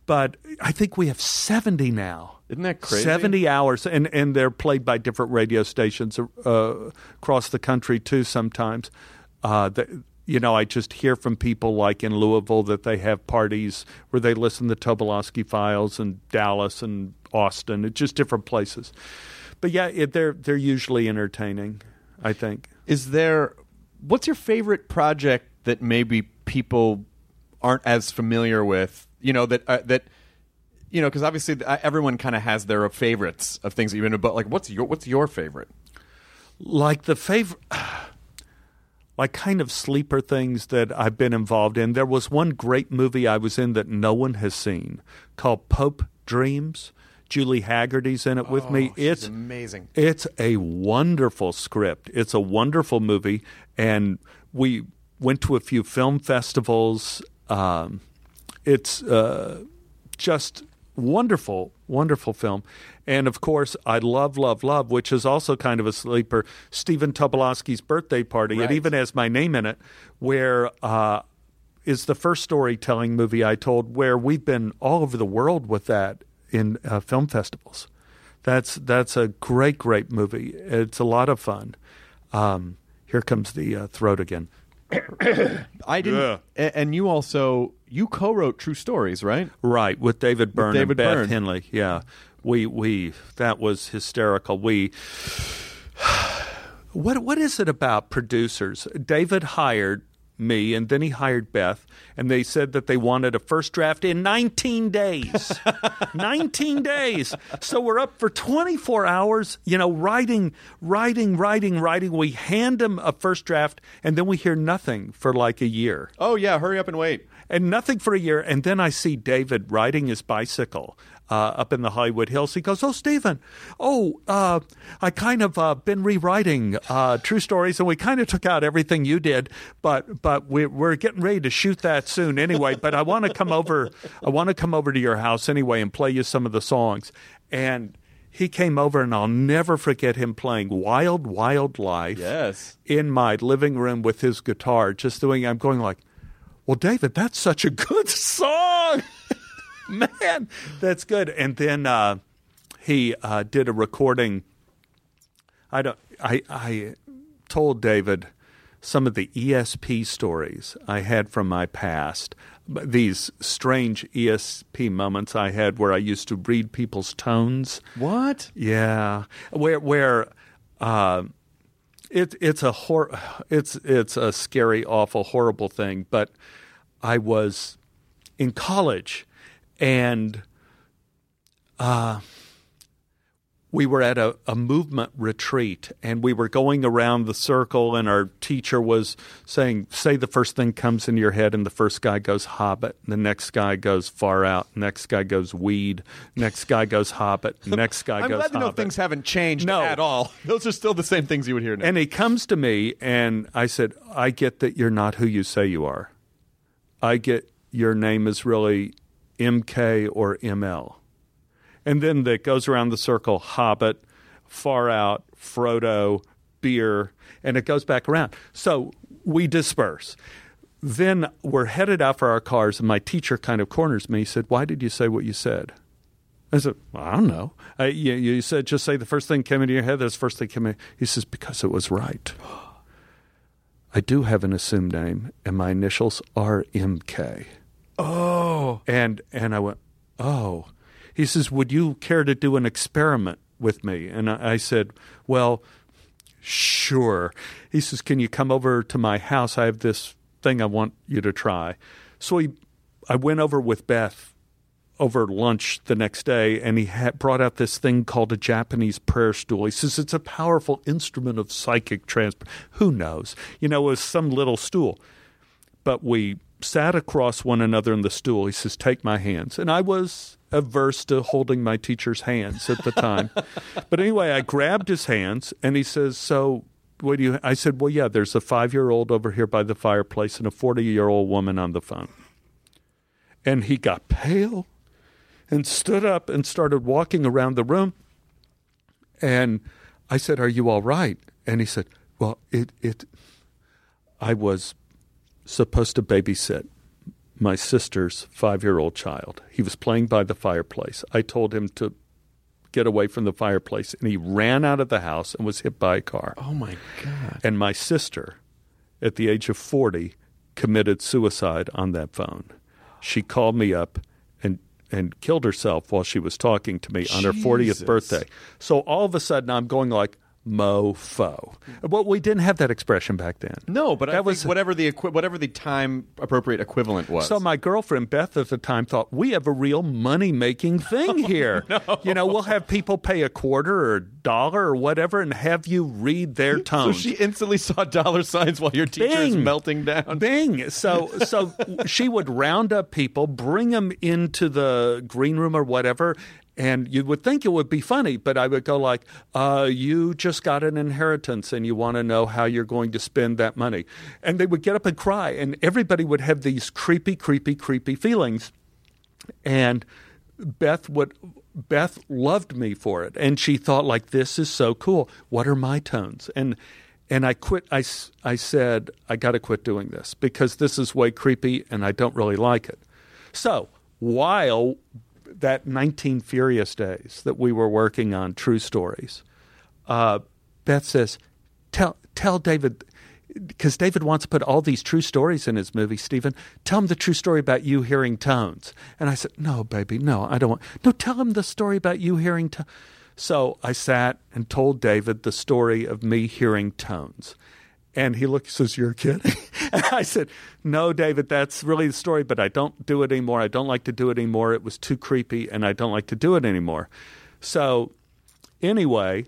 But I think we have 70 now. Isn't that crazy? 70 hours, and they're played by different radio stations across the country, too, sometimes. You know, I just hear from people like in Louisville that they have parties where they listen to the Tobolowsky Files, and Dallas and Austin. It's just different places. But, yeah, they're usually entertaining, I think. What's your favorite project that maybe people aren't as familiar with, you know, that – you know, because obviously everyone kind of has their favorites of things that you've been about. Like, what's your favorite? Like like kind of sleeper things that I've been involved in. There was one great movie I was in that no one has seen called Pope Dreams. Julie Haggerty's in it with me. It's amazing. It's a wonderful script. It's a wonderful movie, and we went to a few film festivals. It's just wonderful, wonderful film. And, of course, I love, love, love, which is also kind of a sleeper, Stephen Tobolowsky's Birthday Party. Right. It even has my name in it, where is the first storytelling movie I told, where we've been all over the world with that in film festivals. That's a great, great movie. It's a lot of fun. Here comes the throat again. I didn't, yeah. And you also... You co-wrote True Stories, right? Right, with David Byrne and Beth Henley. Yeah, we that was hysterical. We what is it about producers? David hired me, and then he hired Beth, and they said that they wanted a first draft in 19 days. 19 days. So we're up for 24 hours, you know, writing. We hand them a first draft, and then we hear nothing for like a year. Oh, yeah, hurry up and wait. And nothing for a year. And then I see David riding his bicycle up in the Hollywood Hills. He goes, Stephen, I kind of been rewriting True Stories, and we kind of took out everything you did, but we're getting ready to shoot that soon anyway. But I want to come over. I want to come over to your house anyway and play you some of the songs. And he came over, and I'll never forget him playing Wild Wild Life in my living room with his guitar, just doing. I'm going like, well, David, that's such a good song. Man, that's good. And then he did a recording. I told David some of the ESP stories I had from my past, these strange ESP moments I had where I used to read people's tones. What? Yeah. Where it's a scary, awful, horrible thing, but I was in college and we were at a movement retreat, and we were going around the circle, and our teacher was saying, say the first thing comes into your head, and the first guy goes Hobbit, and the next guy goes Far Out, next guy goes Weed, next guy goes Hobbit, next guy goes Hobbit. I'm glad to know things haven't changed at all. Those are still the same things you would hear now. And he comes to me, and I said, I get that you're not who you say you are. I get your name is really MK or ML. And then that goes around the circle, Hobbit, Far Out, Frodo, Beer, and it goes back around. So we disperse. Then we're headed out for our cars, and my teacher kind of corners me. He said, why did you say what you said? I said, well, I don't know. You said, just say the first thing came into your head. That's the first thing came in. He says, because it was right. I do have an assumed name, and my initials are MK. Oh. And I went, oh. He says, would you care to do an experiment with me? And I said, well, sure. He says, can you come over to my house? I have this thing I want you to try. So I went over with Beth over lunch the next day, and he brought out this thing called a Japanese prayer stool. He says, it's a powerful instrument of psychic transfer. Who knows? You know, it was some little stool. But we sat across one another in the stool. He says, take my hands. And I was averse to holding my teacher's hands at the time. But anyway, I grabbed his hands, and he says, so what do you – I said, well, yeah, there's a 5-year-old over here by the fireplace and a 40-year-old woman on the phone. And he got pale and stood up and started walking around the room. And I said, are you all right? And he said, well, I was supposed to babysit my sister's 5-year-old child. He was playing by the fireplace. I told him to get away from the fireplace, and he ran out of the house and was hit by a car. Oh, my God. And my sister, at the age of 40, committed suicide on that phone. She called me up and killed herself while she was talking to me on her 40th birthday. So all of a sudden, I'm going like, mofo. Well, we didn't have that expression back then. No, but that was whatever the time-appropriate equivalent was. So my girlfriend, Beth, at the time thought, we have a real money-making thing here. No. You know, we'll have people pay a quarter or a dollar or whatever and have you read their tones. So she instantly saw dollar signs while your teacher is melting down. Bing! So she would round up people, bring them into the green room or whatever, and you would think it would be funny, but I would go like, you just got an inheritance and you want to know how you're going to spend that money. And they would get up and cry, and everybody would have these creepy, creepy, creepy feelings. And Beth loved me for it, and she thought like, this is so cool. What are my tones? And I quit. I said, I got to quit doing this because this is way creepy and I don't really like it. So while that 19 Furious Days that we were working on, True Stories, Beth says, tell David, because David wants to put all these true stories in his movie, Stephen, tell him the true story about you hearing tones. And I said, no, baby, no, I don't want, no, tell him the story about you hearing tones. So I sat and told David the story of me hearing tones. And he looked, says, you're kidding? And I said, no, David, that's really the story, but I don't do it anymore. I don't like to do it anymore. It was too creepy, and I don't like to do it anymore. So anyway,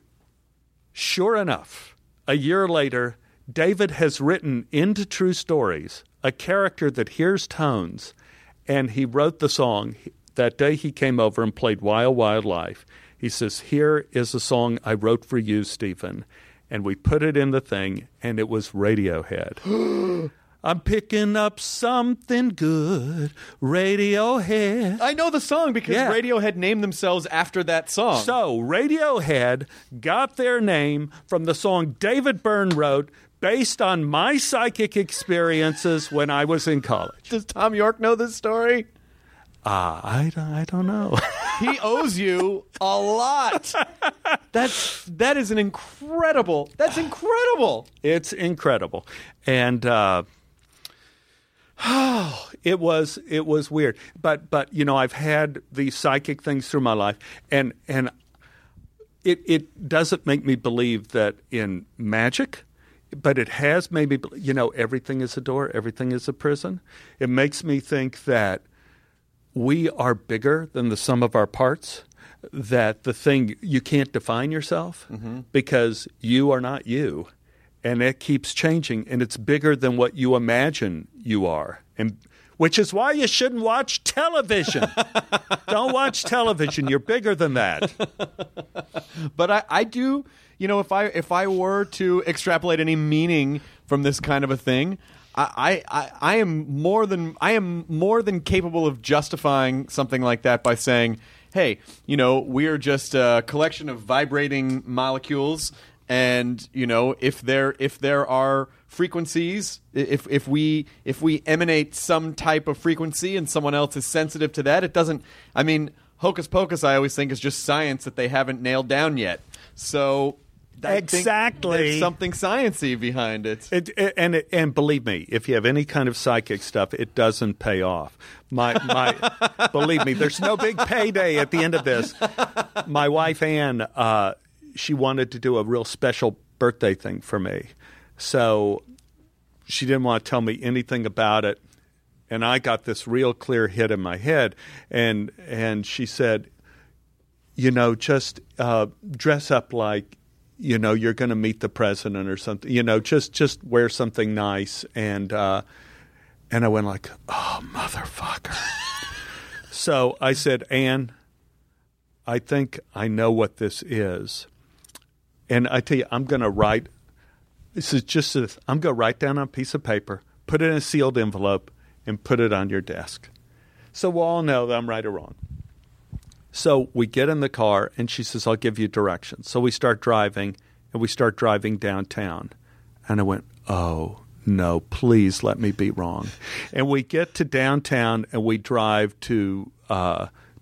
sure enough, a year later, David has written into True Stories a character that hears tones, and he wrote the song. That day he came over and played Wild Wild Life. He says, here is a song I wrote for you, Stephen. And we put it in the thing, and it was Radiohead. I'm picking up something good, Radiohead. I know the song because Radiohead named themselves after that song. So Radiohead got their name from the song David Byrne wrote based on my psychic experiences when I was in college. Does Tom York know this story? I don't know. He owes you a lot. That is an incredible. That's incredible. It's incredible, and it was weird. But you know, I've had these psychic things through my life, and it doesn't make me believe that in magic. But it has made me, you know, everything is a door, everything is a prison. It makes me think that we are bigger than the sum of our parts, that the thing, you can't define yourself because you are not you. And it keeps changing, and it's bigger than what you imagine you are, and which is why you shouldn't watch television. Don't watch television. You're bigger than that. But I do... You know, if I were to extrapolate any meaning from this kind of a thing, I am more than capable of justifying something like that by saying, hey, you know, we are just a collection of vibrating molecules, and you know, if there are frequencies, if we emanate some type of frequency and someone else is sensitive to that, it doesn't. I mean, hocus pocus, I always think, is just science that they haven't nailed down yet. So. Exactly. There's something science-y behind it. And believe me, if you have any kind of psychic stuff, it doesn't pay off. My believe me, there's no big payday at the end of this. My wife Ann, she wanted to do a real special birthday thing for me, so she didn't want to tell me anything about it. And I got this real clear hit in my head, and she said, you know, just dress up like, you know, you're going to meet the president or something. You know, just wear something nice. And I went like, oh, motherfucker. So I said, Ann, I think I know what this is. And I tell you, I'm going to write down on a piece of paper, put it in a sealed envelope, and put it on your desk. So we'll all know that I'm right or wrong. So we get in the car, and she says, I'll give you directions. So we start driving, and we start driving downtown. And I went, oh, no, please let me be wrong. And we get to downtown, and we drive to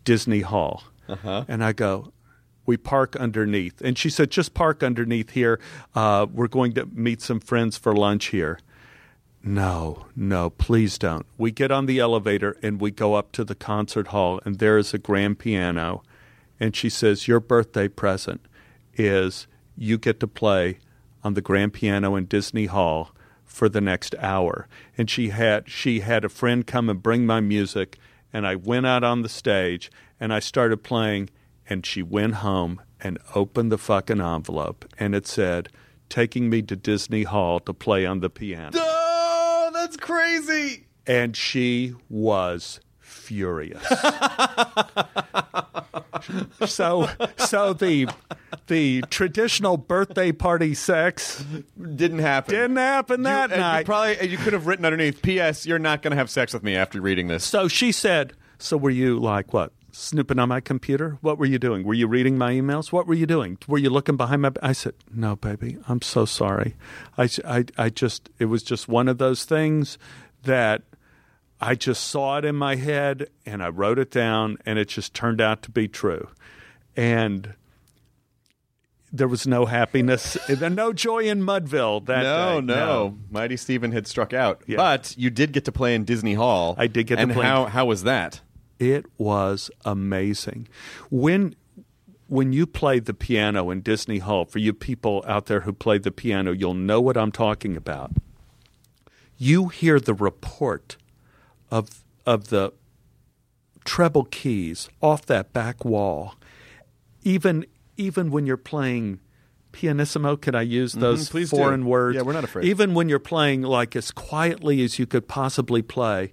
Disney Hall. Uh-huh. And I go, we park underneath. And she said, just park underneath here. We're going to meet some friends for lunch here. No, please don't. We get on the elevator and we go up to the concert hall, and there is a grand piano. And she says, your birthday present is you get to play on the grand piano in Disney Hall for the next hour. And she had a friend come and bring my music, and I went out on the stage and I started playing, and she went home and opened the fucking envelope, and it said, taking me to Disney Hall to play on the piano. That's crazy. And she was furious. So the traditional birthday party sex didn't happen. That night. You could have written underneath, P.S., you're not going to have sex with me after reading this. So she said, so were you like what? Snooping on my computer? What were you doing? Were you reading my emails? What were you doing? Were you looking behind my... I said, no, baby, I'm so sorry. I just... It was just one of those things that I just saw it in my head, and I wrote it down, and it just turned out to be true. And there was no happiness. There no joy in Mudville that day. No. Mighty Stephen had struck out. Yeah. But you did get to play in Disney Hall. I did get to play. And how was that? It was amazing. When you play the piano in Disney Hall, for you people out there who play the piano, you'll know what I'm talking about. You hear the report of the treble keys off that back wall. Even when you're playing pianissimo, could I use those foreign words? Yeah, we're not afraid. Even when you're playing like as quietly as you could possibly play,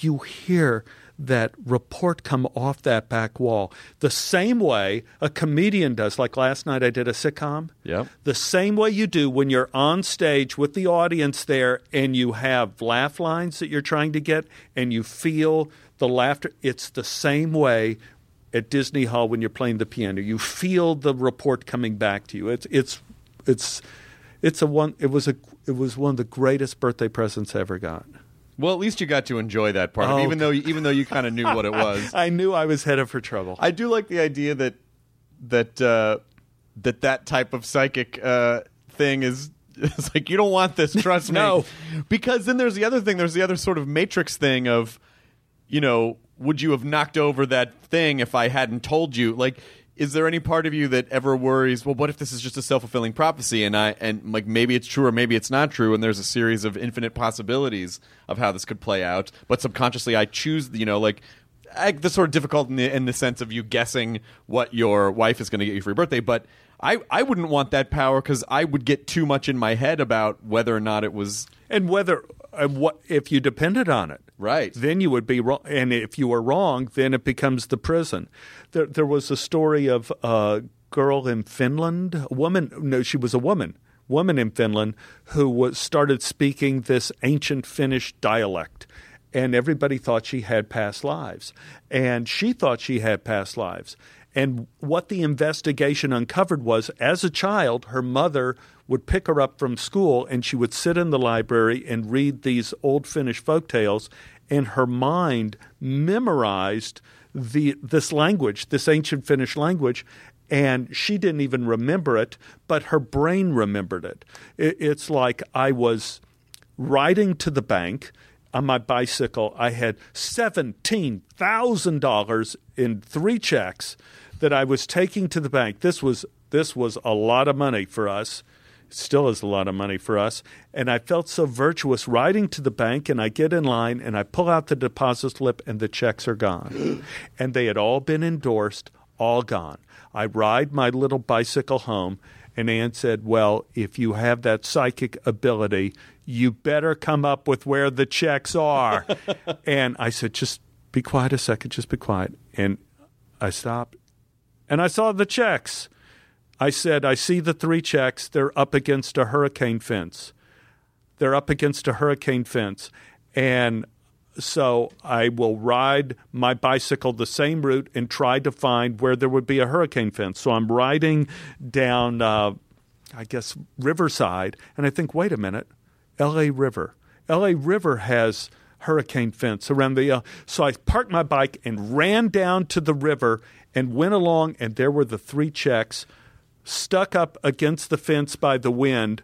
you hear that report come off that back wall. The same way a comedian does, like last night I did a sitcom. Yep. The same way you do when you're on stage with the audience there and you have laugh lines that you're trying to get and you feel the laughter. It's the same way at Disney Hall when you're playing the piano. You feel the report coming back to you. It was one of the greatest birthday presents I ever got. Well, at least you got to enjoy that part, even though you kind of knew what it was. I knew I was headed for trouble. I do like the idea that type of psychic thing is. It's like, you don't want this, trust no. me. Because then there's the other thing. There's the other sort of Matrix thing of, you know, would you have knocked over that thing if I hadn't told you? Like, is there any part of you that ever worries, well, what if this is just a self-fulfilling prophecy and like maybe it's true or maybe it's not true, and there's a series of infinite possibilities of how this could play out, but subconsciously I choose, you know, like that's sort of difficult in the sense of you guessing what your wife is going to get you for your birthday, but I wouldn't want that power because I would get too much in my head about whether or not it was... And whether... what if you depended on it. Right. Then you would be wrong. And if you were wrong, then it becomes the prison. There was a story of a girl in Finland. She was a woman in Finland who started speaking this ancient Finnish dialect. And everybody thought she had past lives. And she thought she had past lives. And what the investigation uncovered was, as a child, her mother would pick her up from school and she would sit in the library and read these old Finnish folktales, and her mind memorized this language, this ancient Finnish language, and she didn't even remember it, but her brain remembered it. It's like I was riding to the bank on my bicycle. I had $17,000 in 3 checks that I was taking to the bank. This was a lot of money for us. It still is a lot of money for us. And I felt so virtuous riding to the bank, and I get in line, and I pull out the deposit slip, and the checks are gone. And they had all been endorsed, all gone. I ride my little bicycle home, and Ann said, well, if you have that psychic ability, you better come up with where the checks are. And I said, just be quiet a second, just be quiet. And I stopped, and I saw the checks. I said, I see the 3 checks. They're up against a hurricane fence. They're up against a hurricane fence. And so I will ride my bicycle the same route and try to find where there would be a hurricane fence. So I'm riding down, Riverside, and I think, wait a minute, L.A. River. L.A. River has hurricane fence around the so I parked my bike and ran down to the river and went along, and there were the 3 checks stuck up against the fence by the wind,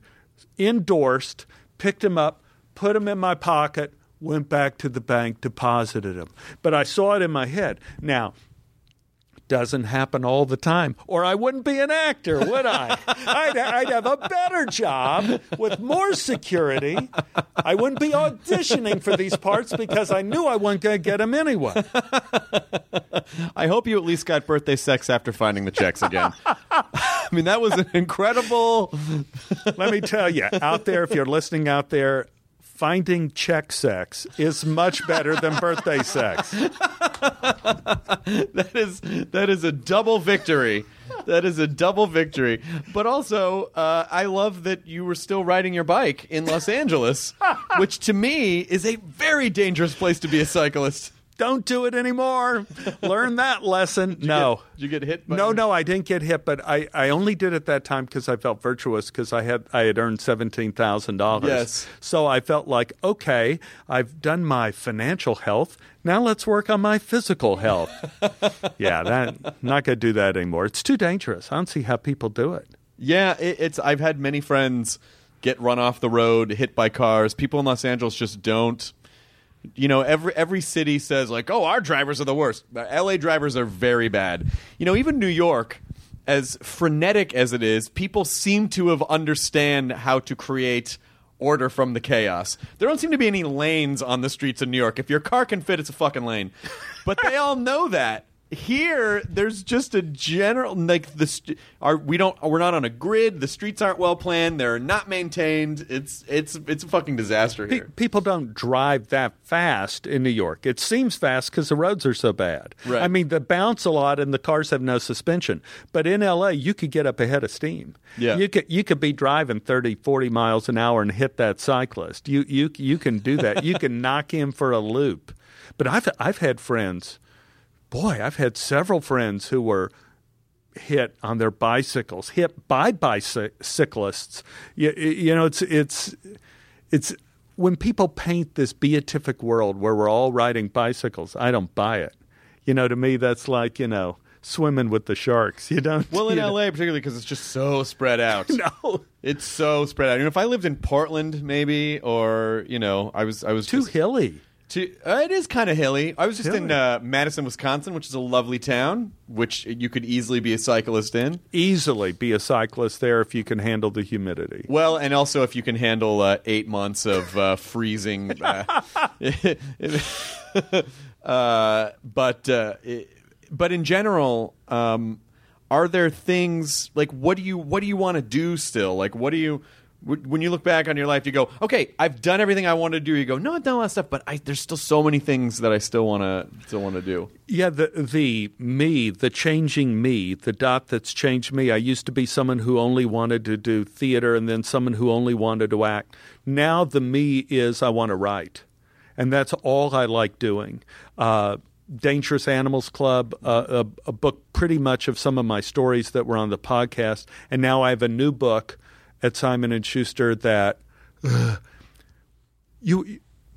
endorsed, picked them up, put them in my pocket, went back to the bank, deposited them. But I saw it in my head. Now, doesn't happen all the time, or I wouldn't be an actor, would I? I'd have a better job with more security. I wouldn't be auditioning for these parts because I knew I wasn't going to get them anyway. I hope you at least got birthday sex after finding the checks again. I mean, that was an incredible... Let me tell you, out there, if you're listening out there, finding check sex is much better than birthday sex. That is a double victory. That is a double victory. But also, I love that you were still riding your bike in Los Angeles, which to me is a very dangerous place to be a cyclist. Don't do it anymore. Learn that lesson. Did you get hit? No, I didn't get hit, but I only did it that time because I felt virtuous because I had earned $17,000. Yes. So I felt like, okay, I've done my financial health. Now let's work on my physical health. Yeah, not going to do that anymore. It's too dangerous. I don't see how people do it. Yeah, I've had many friends get run off the road, hit by cars. People in Los Angeles just don't. You know, every city says, like, oh, our drivers are the worst. LA drivers are very bad. You know, even New York, as frenetic as it is, people seem to have understand how to create order from the chaos. There don't seem to be any lanes on the streets of New York. If your car can fit, it's a fucking lane. But they all know that. Here, there's just a general, like, we're not on a grid. The streets aren't well planned. They're not maintained. It's a fucking disaster here. People don't drive that fast in New York. It seems fast because the roads are so bad. Right. I mean, they bounce a lot, and the cars have no suspension. But in L.A., you could get up ahead of steam. Yeah. You could be driving 30, 40 miles an hour and hit that cyclist. You can do that. You can knock him for a loop. But I've had friends. Boy, I've had several friends who were hit on their bicycles, hit by bicyclists. You know, it's when people paint this beatific world where we're all riding bicycles, I don't buy it. You know, to me, that's like, you know, swimming with the sharks. You don't. Well, in L.A. particularly, because it's just so spread out. No, it's so spread out. You know, if I lived in Portland, maybe, or you know, I was too just, hilly. It is kind of hilly. I was just in Madison, Wisconsin, which is a lovely town, which you could easily be a cyclist in. Easily be a cyclist there if you can handle the humidity. Well, and also if you can handle 8 months of freezing. But in general, are there things like what do you want to do still? Like what do you? When you look back on your life, you go, okay, I've done everything I wanted to do. You go, no, I've done a lot of stuff, but there's still so many things that I still want to do. Yeah, the me, the changing me, the dot that's changed me. I used to be someone who only wanted to do theater and then someone who only wanted to act. Now the me is I want to write, and that's all I like doing. Dangerous Animals Club, a book pretty much of some of my stories that were on the podcast, and now I have a new book at Simon & Schuster that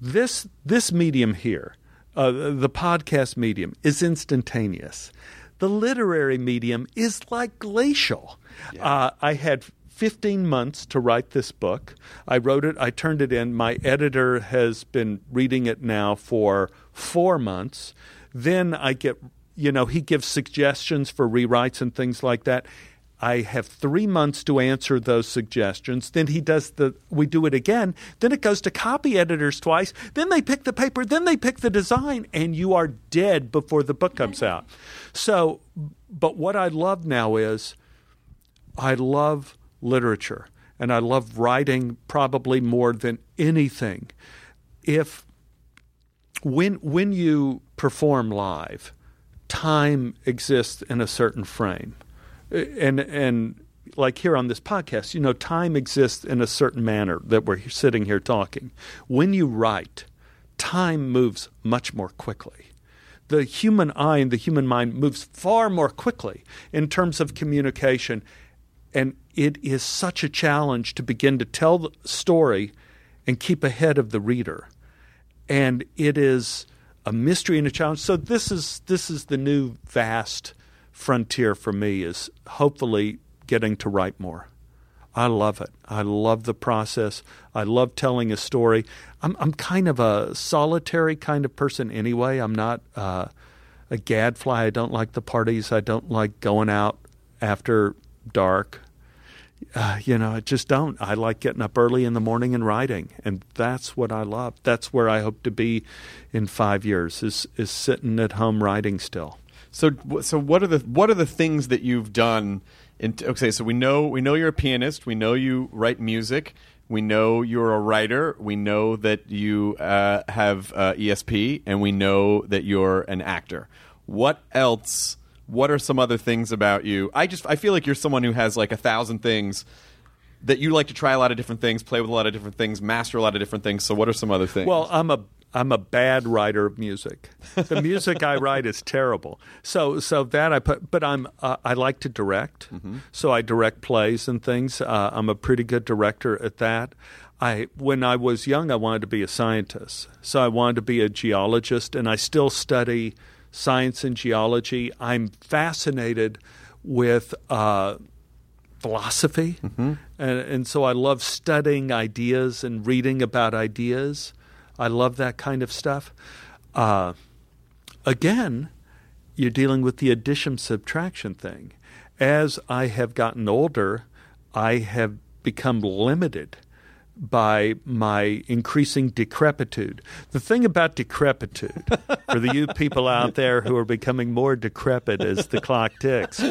this medium here, the podcast medium, is instantaneous. The literary medium is like glacial. Yeah. I had 15 months to write this book. I wrote it. I turned it in. My editor has been reading it now for 4 months. Then I get, you know, he gives suggestions for rewrites and things like that. I have 3 months to answer those suggestions. Then we do it again. Then it goes to copy editors twice. Then they pick the paper. Then they pick the design. And you are dead before the book comes out. So, but what I love now is I love literature. And I love writing probably more than anything. When you perform live, time exists in a certain frame. And like here on this podcast, you know, time exists in a certain manner that we're sitting here talking. When you write, time moves much more quickly. The human eye and the human mind moves far more quickly in terms of communication. And it is such a challenge to begin to tell the story and keep ahead of the reader. And it is a mystery and a challenge. So this is the new vast frontier for me, is hopefully getting to write more. I love it. I love the process. I love telling a story. I'm kind of a solitary kind of person anyway. I'm not a gadfly. I don't like the parties. I don't like going out after dark. You know, I just don't. I like getting up early in the morning and writing, and that's what I love. That's where I hope to be in 5 years, is sitting at home writing still. So what are the things that you've done? So we know you're a pianist. We know you write music. We know you're a writer. We know that you have ESP, and we know that you're an actor. What else? What are some other things about you? I feel like you're someone who has like 1,000 things that you like to try, a lot of different things, play with a lot of different things, master a lot of different things. So what are some other things? Well, I'm a bad writer of music. The music I write is terrible. So that I put, but I like to direct. Mm-hmm. So I direct plays and things. I'm a pretty good director at that. When I was young, I wanted to be a scientist. So I wanted to be a geologist, and I still study science and geology. I'm fascinated with philosophy, mm-hmm. and so I love studying ideas and reading about ideas. I love that kind of stuff. Again, you're dealing with the addition-subtraction thing. As I have gotten older, I have become limited by my increasing decrepitude. The thing about decrepitude, for the you people out there who are becoming more decrepit as the clock ticks,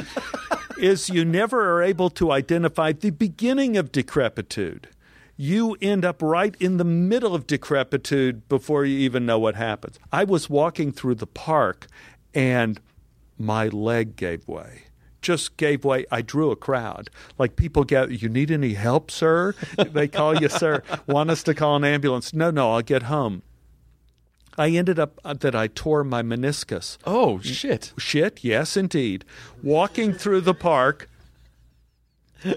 is you never are able to identify the beginning of decrepitude. You end up right in the middle of decrepitude before you even know what happens. I was walking through the park, and my leg gave way. Just gave way. I drew a crowd. Like people gather, you need any help, sir? They call you, sir. Want us to call an ambulance? No, I'll get home. I ended up that I tore my meniscus. Oh, shit. Shit, yes, indeed. Walking through the park.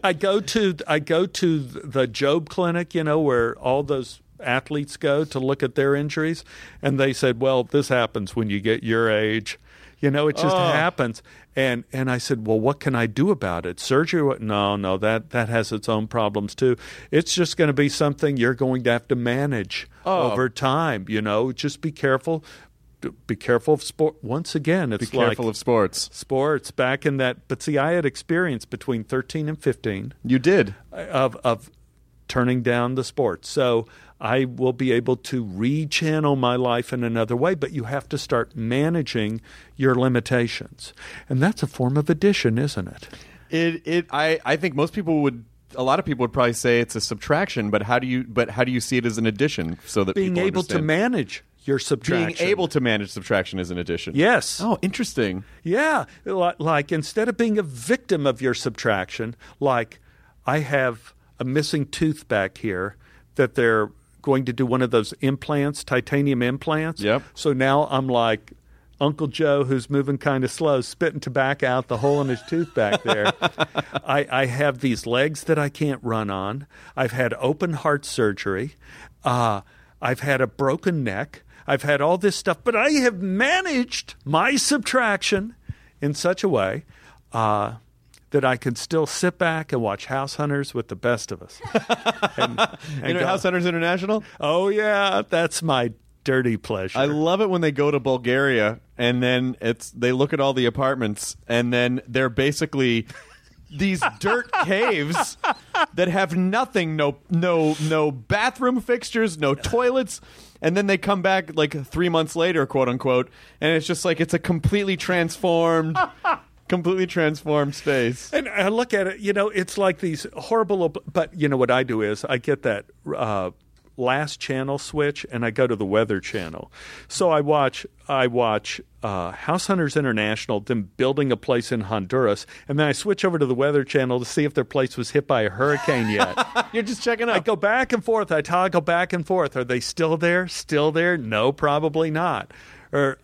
I go to the Job Clinic, you know, where all those athletes go to look at their injuries, and they said, well, this happens when you get your age. You know, it just happens. And I said, well, what can I do about it? Surgery? No, that has its own problems too. It's just going to be something you're going to have to manage over time. You know, just be careful. Be careful of sport. Once again, it's like... Be careful of sports. Sports, back in that... But see, I had experience between 13 and 15. You did. Of turning down the sports. So... I will be able to rechannel my life in another way, but you have to start managing your limitations. And that's a form of addition, isn't it? I think most people would, a lot of people would probably say it's a subtraction, but how do you see it as an addition so that being able to manage your subtraction. Being able to manage subtraction is an addition. Yes. Oh, interesting. Yeah. Like instead of being a victim of your subtraction, like I have a missing tooth back here that they're going to do one of those implants, titanium implants. Yep. So now I'm like Uncle Joe, who's moving kind of slow, spitting tobacco out the hole in his tooth back there. I have these legs that I can't run on. I've had open heart surgery. I've had a broken neck. I've had all this stuff, but I have managed my subtraction in such a way that I can still sit back and watch House Hunters with the best of us. And House Hunters International? Oh, yeah. That's my dirty pleasure. I love it when they go to Bulgaria and then they look at all the apartments and then they're basically these dirt caves that have nothing, no bathroom fixtures, no toilets. And then they come back like 3 months later, quote unquote, and it's just like it's a completely transformed space. And I look at it, you know, it's like these horrible... But you know what I do is I get that last channel switch and I go to the Weather Channel. So I watch House Hunters International, them building a place in Honduras, and then I switch over to the Weather Channel to see if their place was hit by a hurricane yet. You're just checking out. I go back and forth. I toggle back and forth. Are they still there? Still there? No, probably not. Or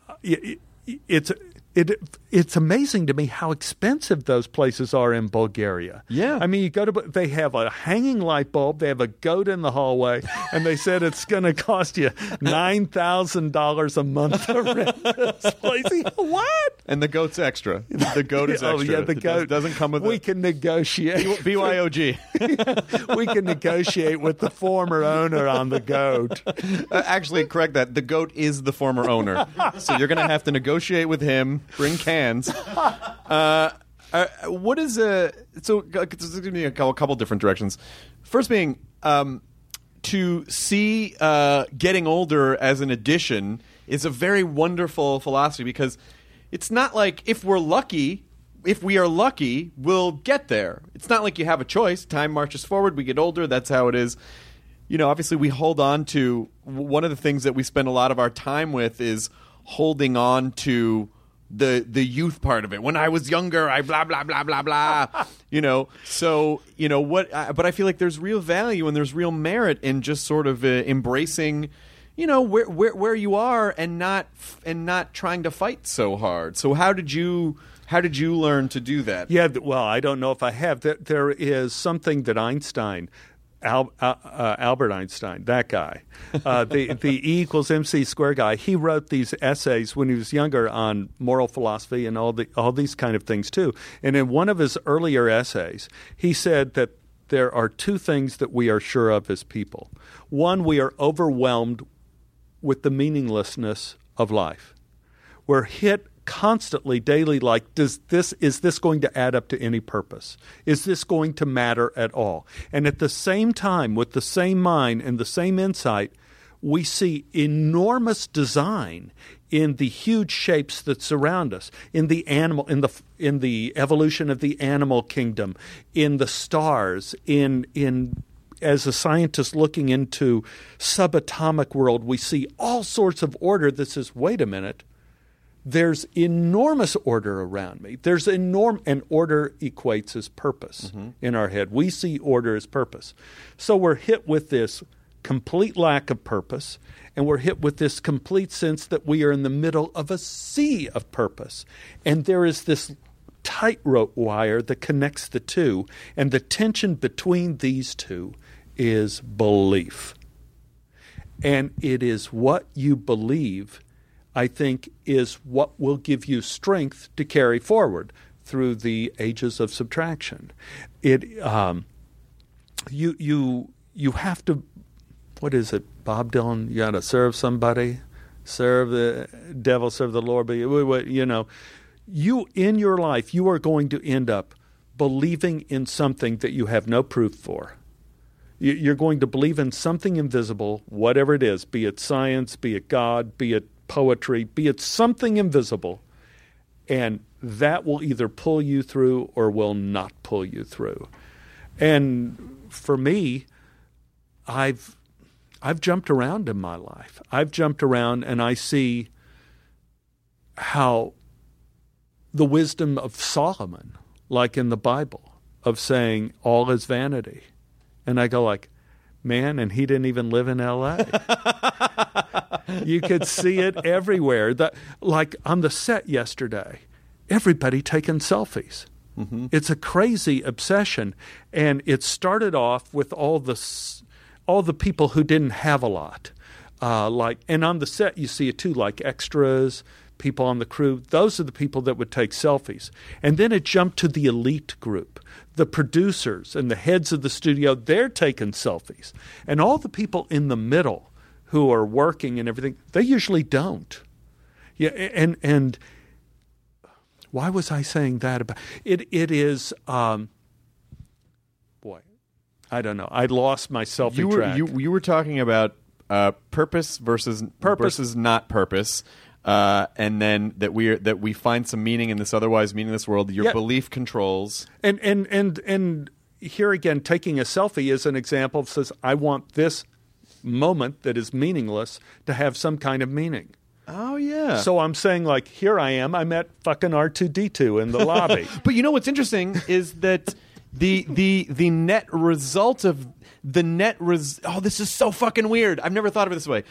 It's amazing to me how expensive those places are in Bulgaria. Yeah. I mean, you go to, they have a hanging light bulb, they have a goat in the hallway, and they said it's going to cost you $9,000 a month to rent this place. What? And the goat's extra. The goat is extra. Oh, yeah, the goat. It doesn't come with We can negotiate. BYOG. We can negotiate with the former owner on the goat. Actually, correct that. The goat is the former owner. So you're going to have to negotiate with him. Bring cans. What is a... So this is going to be a couple different directions. First being to see getting older as an addition is a very wonderful philosophy because it's not like if we are lucky, we'll get there. It's not like you have a choice. Time marches forward. We get older. That's how it is. You know, obviously we hold on to... One of the things that we spend a lot of our time with is holding on to... The youth part of it. When I was younger, I blah, blah, blah, blah, blah. You know, so, you know, but I feel like there's real value and there's real merit in just sort of embracing, you know, where you are and not trying to fight so hard. So how did you learn to do that? Yeah, well, I don't know if I have. There is something that Einstein... Albert Einstein, that guy, the E equals MC square guy. He wrote these essays when he was younger on moral philosophy and all these kind of things too. And in one of his earlier essays, he said that there are two things that we are sure of as people. One, we are overwhelmed with the meaninglessness of life. We're hit constantly, daily, like, is this going to add up to any purpose? Is this going to matter at all? And at the same time, with the same mind and the same insight, we see enormous design in the huge shapes that surround us, in the animal, in the evolution of the animal kingdom, in the stars, in as a scientist looking into subatomic world, we see all sorts of order that says, wait a minute. There's enormous order around me. And order equates as purpose in our head. We see order as purpose. So we're hit with this complete lack of purpose, and we're hit with this complete sense that we are in the middle of a sea of purpose. And there is this tightrope wire that connects the two, and the tension between these two is belief. And it is what you believe, I think, is what will give you strength to carry forward through the ages of subtraction. It you have to, what is it, Bob Dylan? You got to serve somebody, serve the devil, serve the Lord. But you know, you in your life, you are going to end up believing in something that you have no proof for. You're going to believe in something invisible, whatever it is, be it science, be it God, be it poetry, be it something invisible, and that will either pull you through or will not pull you through. And for me, I've jumped around in my life. I've jumped around, and I see how the wisdom of Solomon, like in the Bible, of saying all is vanity. And I go like, man, and he didn't even live in L.A. You could see it everywhere. Like on the set yesterday, everybody taking selfies. Mm-hmm. It's a crazy obsession. And it started off with all the people who didn't have a lot. And on the set, you see it too, like extras, people on the crew. Those are the people that would take selfies. And then it jumped to the elite group. The producers and the heads of the studio, they're taking selfies. And all the people in the middle who are working and everything, they usually don't. Yeah, and why was I saying that about it? It is, boy, I don't know. I lost my selfie track. You were talking about purpose versus not purpose. And then that we find some meaning in this otherwise meaningless world. Your belief controls. And here again, taking a selfie is an example that says, I want this moment that is meaningless to have some kind of meaning. Oh, yeah. So I'm saying, like, here I am. I met fucking R2-D2 in the lobby. But you know what's interesting is that the net result of the oh, this is so fucking weird. I've never thought of it this way.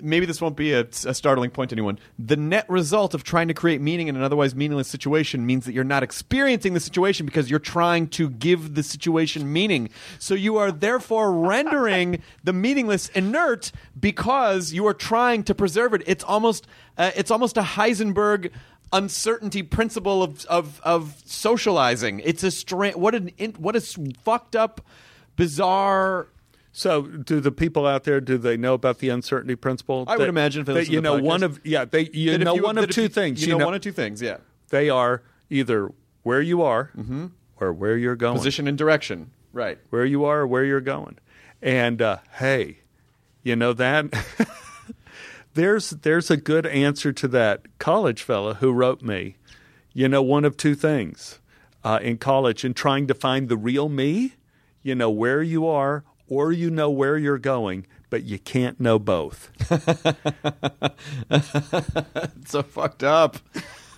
Maybe this won't be a startling point to anyone. The net result of trying to create meaning in an otherwise meaningless situation means that you're not experiencing the situation because you're trying to give the situation meaning. So you are therefore rendering the meaningless inert because you are trying to preserve it. It's almost a Heisenberg uncertainty principle of socializing. It's a what a fucked up, bizarre. So, do the people out there, do they know about the uncertainty principle? I would imagine for this, you know, one of two things. You know, one of two things. Yeah, they are either where you are or where you're going. Position and direction, right? Where you are, or where you're going. And hey, you know that there's a good answer to that. College fella who wrote me, you know, one of two things in college and trying to find the real me. You know where you are. Or you know where you're going, but you can't know both. It's so fucked up.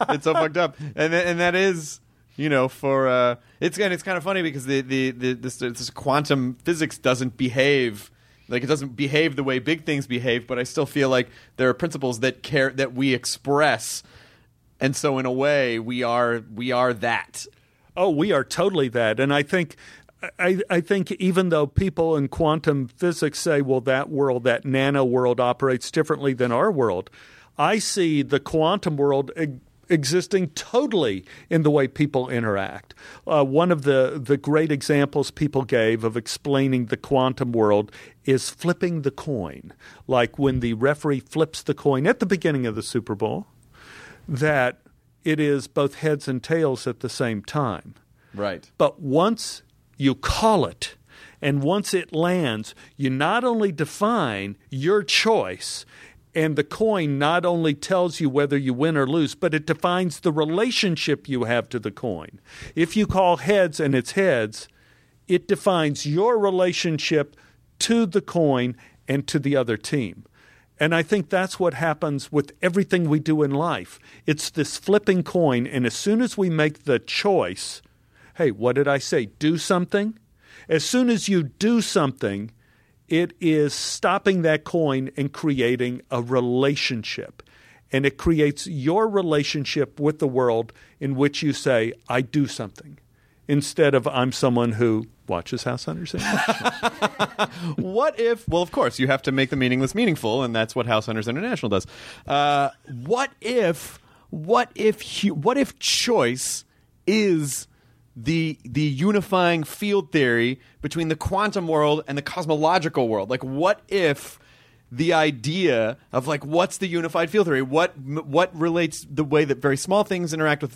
It's so fucked up. And that is, you know, for it's kind of funny because this quantum physics doesn't behave. Like, it doesn't behave the way big things behave, but I still feel like there are principles that we express. And so in a way, we are that. Oh, we are totally that. And I think even though people in quantum physics say, well, that world, that nano world operates differently than our world, I see the quantum world existing totally in the way people interact. One of the great examples people gave of explaining the quantum world is flipping the coin. Like when the referee flips the coin at the beginning of the Super Bowl, that it is both heads and tails at the same time. Right. But once you call it, and once it lands, you not only define your choice, and the coin not only tells you whether you win or lose, but it defines the relationship you have to the coin. If you call heads and it's heads, it defines your relationship to the coin and to the other team. And I think that's what happens with everything we do in life. It's this flipping coin, and as soon as we make the choice, hey, what did I say? Do something. As soon as you do something, it is stopping that coin and creating a relationship. And it creates your relationship with the world in which you say, I do something. instead of I'm someone who watches House Hunters International. What if, well, of course, you have to make the meaningless meaningful, and that's what House Hunters International does. What if choice is the unifying field theory between the quantum world and the cosmological world? Like, what if the idea of, like, what's the unified field theory? What relates the way that very small things interact with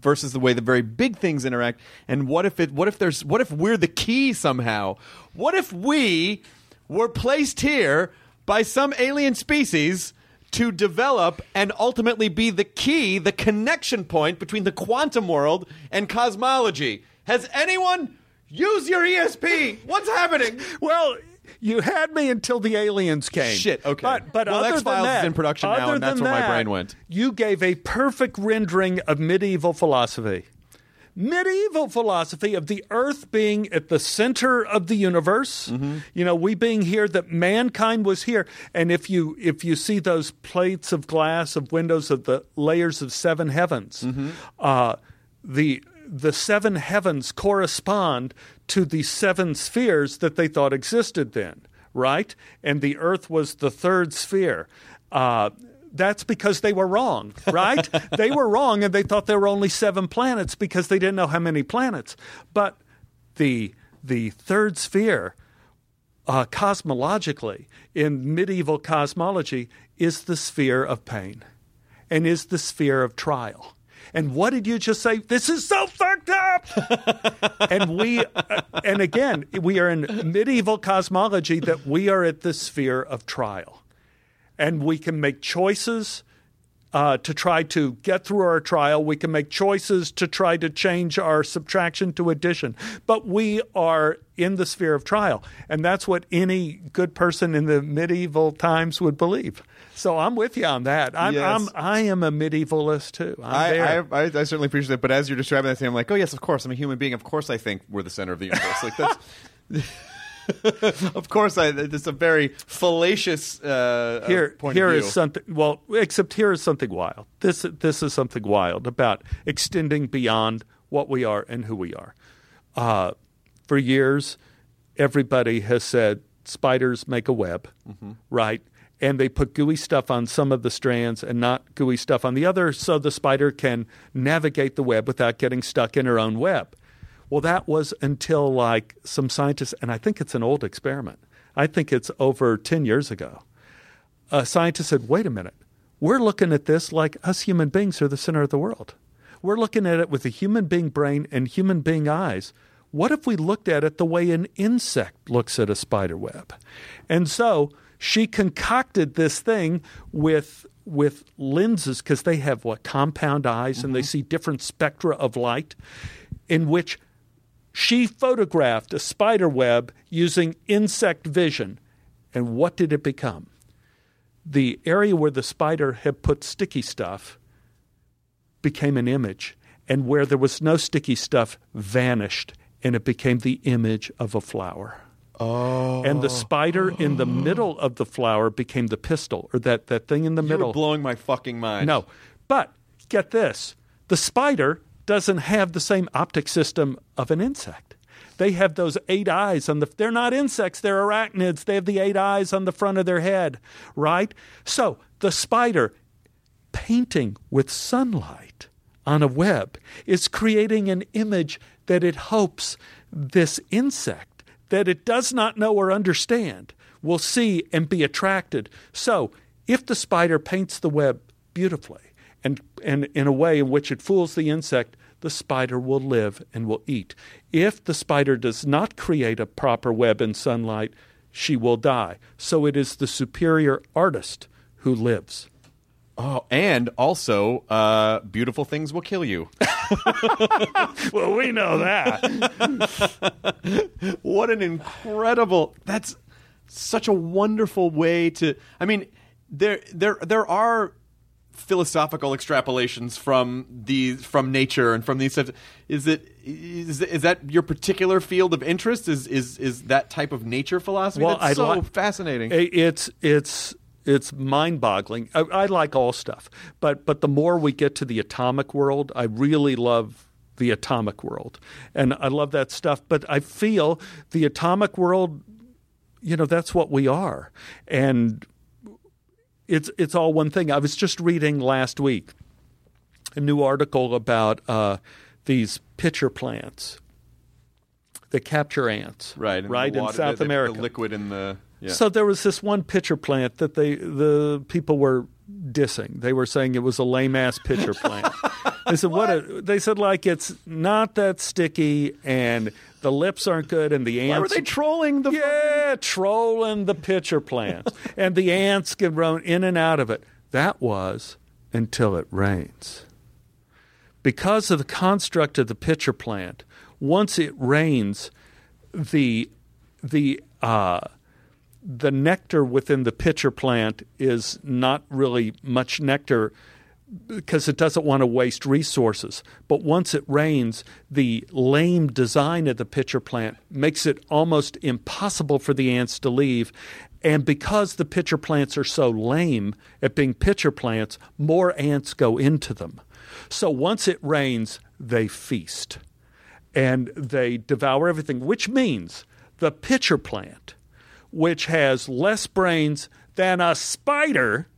versus the way that very big things interact? And what if we're the key somehow? What if we were placed here by some alien species to develop and ultimately be the key, the connection point between the quantum world and cosmology? Has anyone used your ESP? What's happening? Well, you had me until the aliens came. Shit, okay. But well, X-Files is in production now, and that's where my brain went. You gave a perfect rendering of medieval philosophy. Medieval philosophy of the earth being at the center of the universe, mm-hmm. you know, we being here, that mankind was here. And if you see those plates of glass of windows of the layers of seven heavens, mm-hmm. The seven heavens correspond to the seven spheres that they thought existed then, right? And the earth was the third sphere. That's because they were wrong, right? They were wrong, and they thought there were only seven planets because they didn't know how many planets. But the third sphere, cosmologically, in medieval cosmology, is the sphere of pain and is the sphere of trial. And what did you just say? This is so fucked up! And again, we are in medieval cosmology that we are at the sphere of trial. And we can make choices to try to get through our trial. We can make choices to try to change our subtraction to addition. But we are in the sphere of trial. And that's what any good person in the medieval times would believe. So I'm with you on that. I am a medievalist, too. I certainly appreciate that. But as you're describing that thing, I'm like, oh, yes, of course. I'm a human being. Of course I think we're the center of the universe. Like, that's... Of course, it's a very fallacious point of view. Here is something. Well, except here is something wild. This is something wild about extending beyond what we are and who we are. For years, everybody has said spiders make a web, mm-hmm. right? And they put gooey stuff on some of the strands and not gooey stuff on the other, so the spider can navigate the web without getting stuck in her own web. Well, that was until, like, some scientists, and I think it's an old experiment. I think it's over 10 years ago. A scientist said, wait a minute. We're looking at this like us human beings are the center of the world. We're looking at it with a human being brain and human being eyes. What if we looked at it the way an insect looks at a spider web? And so she concocted this thing with lenses, because they have, what, compound eyes, mm-hmm. and they see different spectra of light, in which she photographed a spider web using insect vision. And what did it become? The area where the spider had put sticky stuff became an image, and where there was no sticky stuff vanished, and it became the image of a flower. Oh. And the spider in the middle of the flower became the pistil, or that thing in the middle. You're blowing my fucking mind. No. But get this. The spider doesn't have the same optic system of an insect. They have those eight eyes on the... They're not insects. They're arachnids. They have the eight eyes on the front of their head, right? So the spider painting with sunlight on a web is creating an image that it hopes this insect, that it does not know or understand, will see and be attracted. So if the spider paints the web beautifully, and in a way in which it fools the insect, the spider will live and will eat. If the spider does not create a proper web in sunlight, she will die. So it is the superior artist who lives. Oh, and also, beautiful things will kill you. Well, we know that. What an incredible... That's such a wonderful way to... I mean, there are... philosophical extrapolations from nature and from these types. Is that your particular field of interest? Is that type of nature philosophy? Well, that's so fascinating. It's mind-boggling. I like all stuff, but the more we get to the atomic world, I really love the atomic world. And I love that stuff. But I feel the atomic world, you know, that's what we are. And it's all one thing. I was just reading last week a new article about these pitcher plants that capture ants, right in South America. The liquid in the So there was this one pitcher plant that the people were dissing. They were saying it was a lame ass pitcher plant. They said they said like it's not that sticky and the lips aren't good and the ants. Why were they trolling the? Yeah, trolling the pitcher plants and the ants get run in and out of it. That was until it rains. Because of the construct of the pitcher plant, once it rains, the nectar within the pitcher plant is not really much nectar because it doesn't want to waste resources. But once it rains, the lame design of the pitcher plant makes it almost impossible for the ants to leave. And because the pitcher plants are so lame at being pitcher plants, more ants go into them. So once it rains, they feast and they devour everything, which means the pitcher plant, which has less brains than a spider,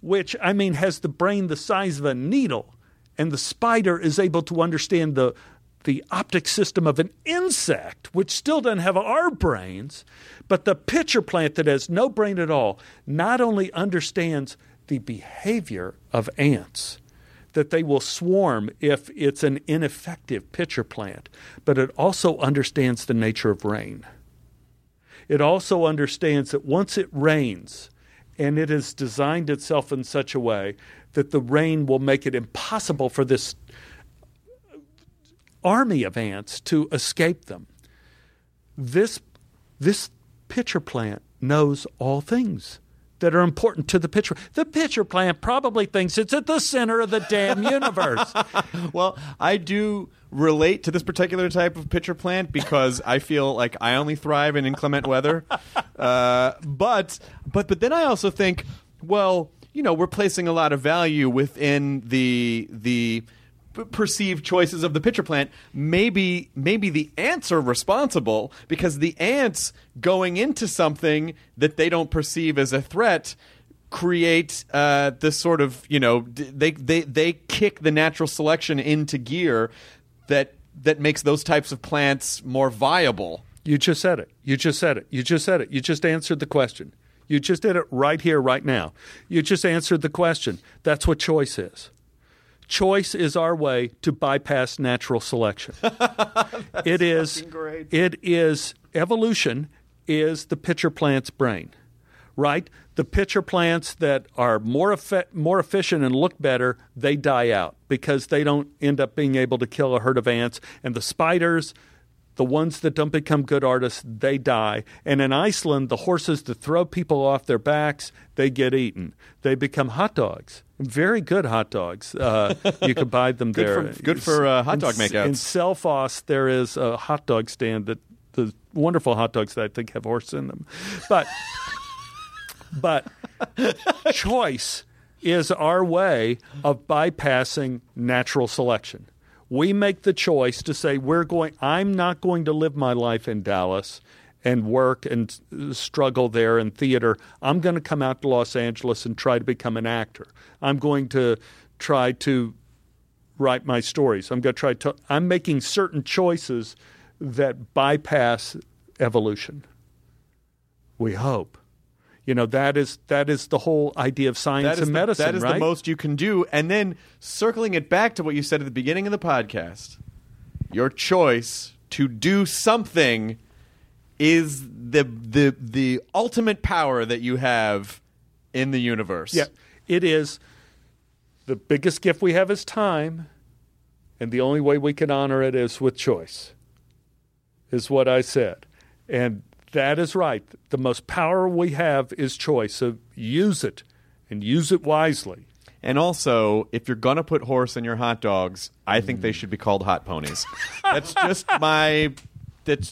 which, I mean, has the brain the size of a needle, and the spider is able to understand the optic system of an insect, which still doesn't have our brains, but the pitcher plant that has no brain at all not only understands the behavior of ants, that they will swarm if it's an ineffective pitcher plant, but it also understands the nature of rain. It also understands that once it rains, and it has designed itself in such a way that the rain will make it impossible for this army of ants to escape them. This pitcher plant knows all things that are important to the pitcher. The pitcher plant probably thinks it's at the center of the damn universe. Well, I do relate to this particular type of pitcher plant because I feel like I only thrive in inclement weather. But then I also think, well, you know, we're placing a lot of value within the perceived choices of the pitcher plant. Maybe the ants are responsible because the ants going into something that they don't perceive as a threat create this sort of, you know, they kick the natural selection into gear that makes those types of plants more viable. You just said it. You just answered the question. You just did it right here, right now. You just answered the question. That's what choice is. Choice is our way to bypass natural selection. It is evolution is the pitcher plant's brain, right? The pitcher plants that are more efficient and look better, they die out because they don't end up being able to kill a herd of ants. And the spiders, the ones that don't become good artists, they die. And in Iceland, the horses that throw people off their backs, they get eaten. They become hot dogs. Very good hot dogs. You could buy them there. Good for hot dog makeouts. In Selfoss, there is a hot dog stand that the wonderful hot dogs that I think have horse in them. But choice is our way of bypassing natural selection. We make the choice to say I'm not going to live my life in Dallas and work and struggle there in theater. I'm going to come out to Los Angeles and try to become an actor. I'm going to try to write my stories. I'm making certain choices that bypass evolution. We hope. You know, that is the whole idea of science and medicine, right? That is the most you can do. And then circling it back to what you said at the beginning of the podcast, your choice to do something is the ultimate power that you have in the universe. Yeah, it is. The biggest gift we have is time, and the only way we can honor it is with choice, is what I said. And that is right. The most power we have is choice, so use it, and use it wisely. And also, if you're going to put horse in your hot dogs, I think they should be called hot ponies. That's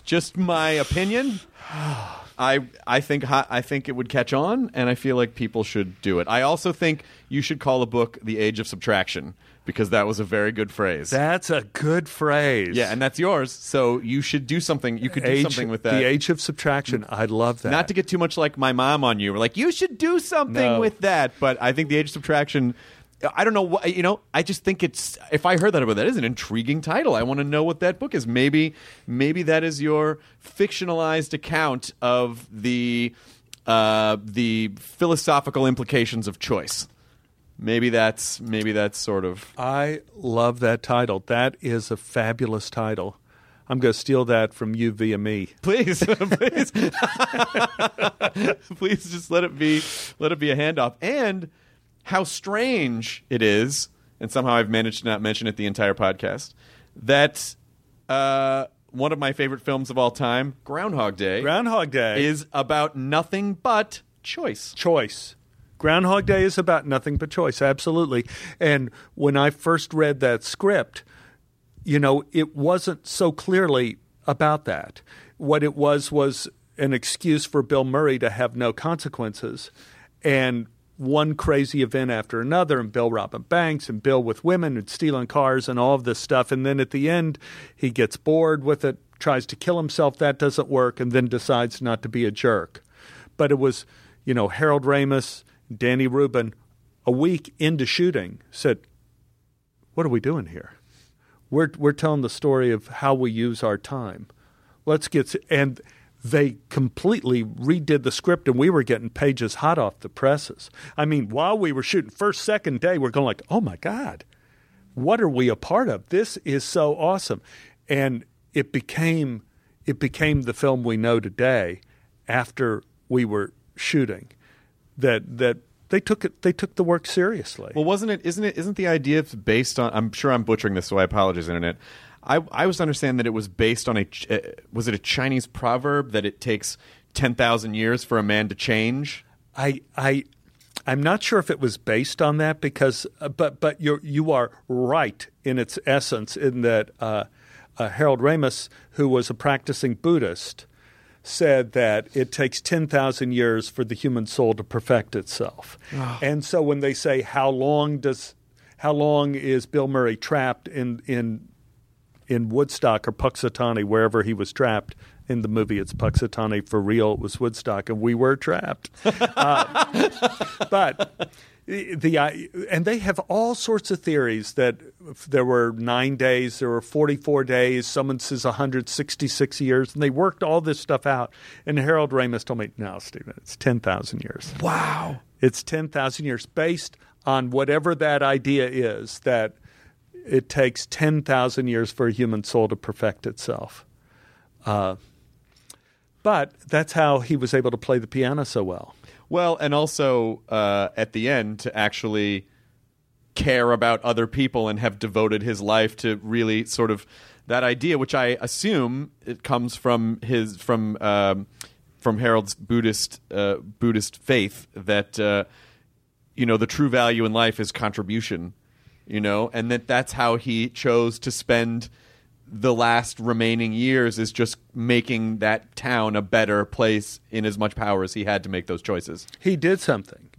just my opinion. I think it would catch on, and I feel like people should do it. I also think you should call a book The Age of Subtraction because that was a very good phrase. That's a good phrase. Yeah, and that's yours, so you should do something. You could do something with that. The age of subtraction. I love that. Not to get too much like my mom on you. We're like, you should do something with that. But I think the age of subtraction, I don't know what, you know, I just think it's, if I heard that, about that is an intriguing title. I want to know what that book is. Maybe that is your fictionalized account of the philosophical implications of choice. Maybe that's sort of... I love that title. That is a fabulous title. I'm going to steal that from you via me. Please. Please. Please just let it be a handoff. And how strange it is, and somehow I've managed to not mention it the entire podcast, that one of my favorite films of all time, Groundhog Day, is about nothing but choice. Groundhog Day is about nothing but choice, absolutely. And when I first read that script, you know, it wasn't so clearly about that. What it was an excuse for Bill Murray to have no consequences. And one crazy event after another, and Bill robbing banks, and Bill with women, and stealing cars, and all of this stuff. And then at the end, he gets bored with it, tries to kill himself. That doesn't work, and then decides not to be a jerk. But it was, you know, Harold Ramis... Danny Rubin, a week into shooting, said, what are we doing here? We're telling the story of how we use our time. And they completely redid the script, and we were getting pages hot off the presses. I mean, while we were shooting first, second day, we're going like, oh my God, what are we a part of? This is so awesome. And it became the film we know today after we were shooting. That they took the work seriously. Well, isn't the idea based on, I'm sure I'm butchering this, so I apologize, Internet. I was to understand that it was based on was it a Chinese proverb that it takes 10,000 years for a man to change? I'm not sure if it was based on that because, but you are right in its essence in that Harold Ramis, who was a practicing Buddhist, said that it takes 10,000 years for the human soul to perfect itself. Oh. And so when they say, how long is Bill Murray trapped in Woodstock or Punxsutawney, wherever he was trapped? In the movie, it's Punxsutawney. For real, it was Woodstock, and we were trapped. But and they have all sorts of theories that there were 9 days, there were 44 days, someone says 166 years, and they worked all this stuff out. And Harold Ramis told me, no, Stephen, it's 10,000 years. Wow. It's 10,000 years based on whatever that idea is, that it takes 10,000 years for a human soul to perfect itself. But that's how he was able to play the piano so well. Well, and also at the end to actually care about other people and have devoted his life to really sort of that idea, which I assume it comes from Harold's Buddhist faith that you know, the true value in life is contribution, you know, and that's how he chose to spend the last remaining years, is just making that town a better place in as much power as he had to make those choices. He did something.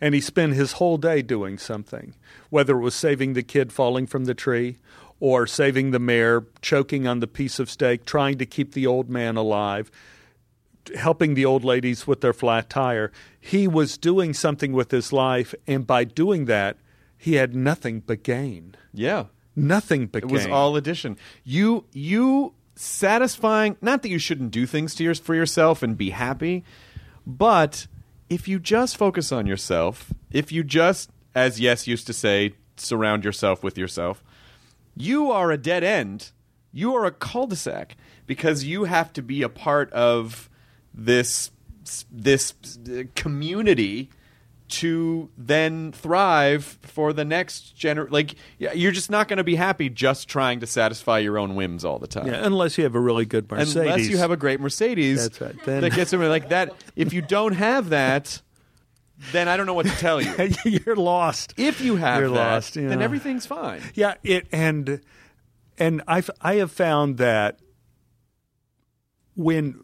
And he spent his whole day doing something, whether it was saving the kid falling from the tree or saving the mayor, choking on the piece of steak, trying to keep the old man alive, helping the old ladies with their flat tire. He was doing something with his life, and by doing that, he had nothing but gain. Yeah. Nothing but gain. It was all addition. You satisfying, not that you shouldn't do things to for yourself and be happy, but if you just focus on yourself, if you just, as Yes used to say, surround yourself with yourself, you are a dead end. You are a cul-de-sac because you have to be a part of this community to then thrive for the next generation. Like, you're just not going to be happy just trying to satisfy your own whims all the time. Yeah, unless you have a really good Mercedes. Unless you have a great Mercedes. That's right. That gets somebody like that. If you don't have that, then I don't know what to tell you. You're lost. If you have then everything's fine. Yeah, and I have found that when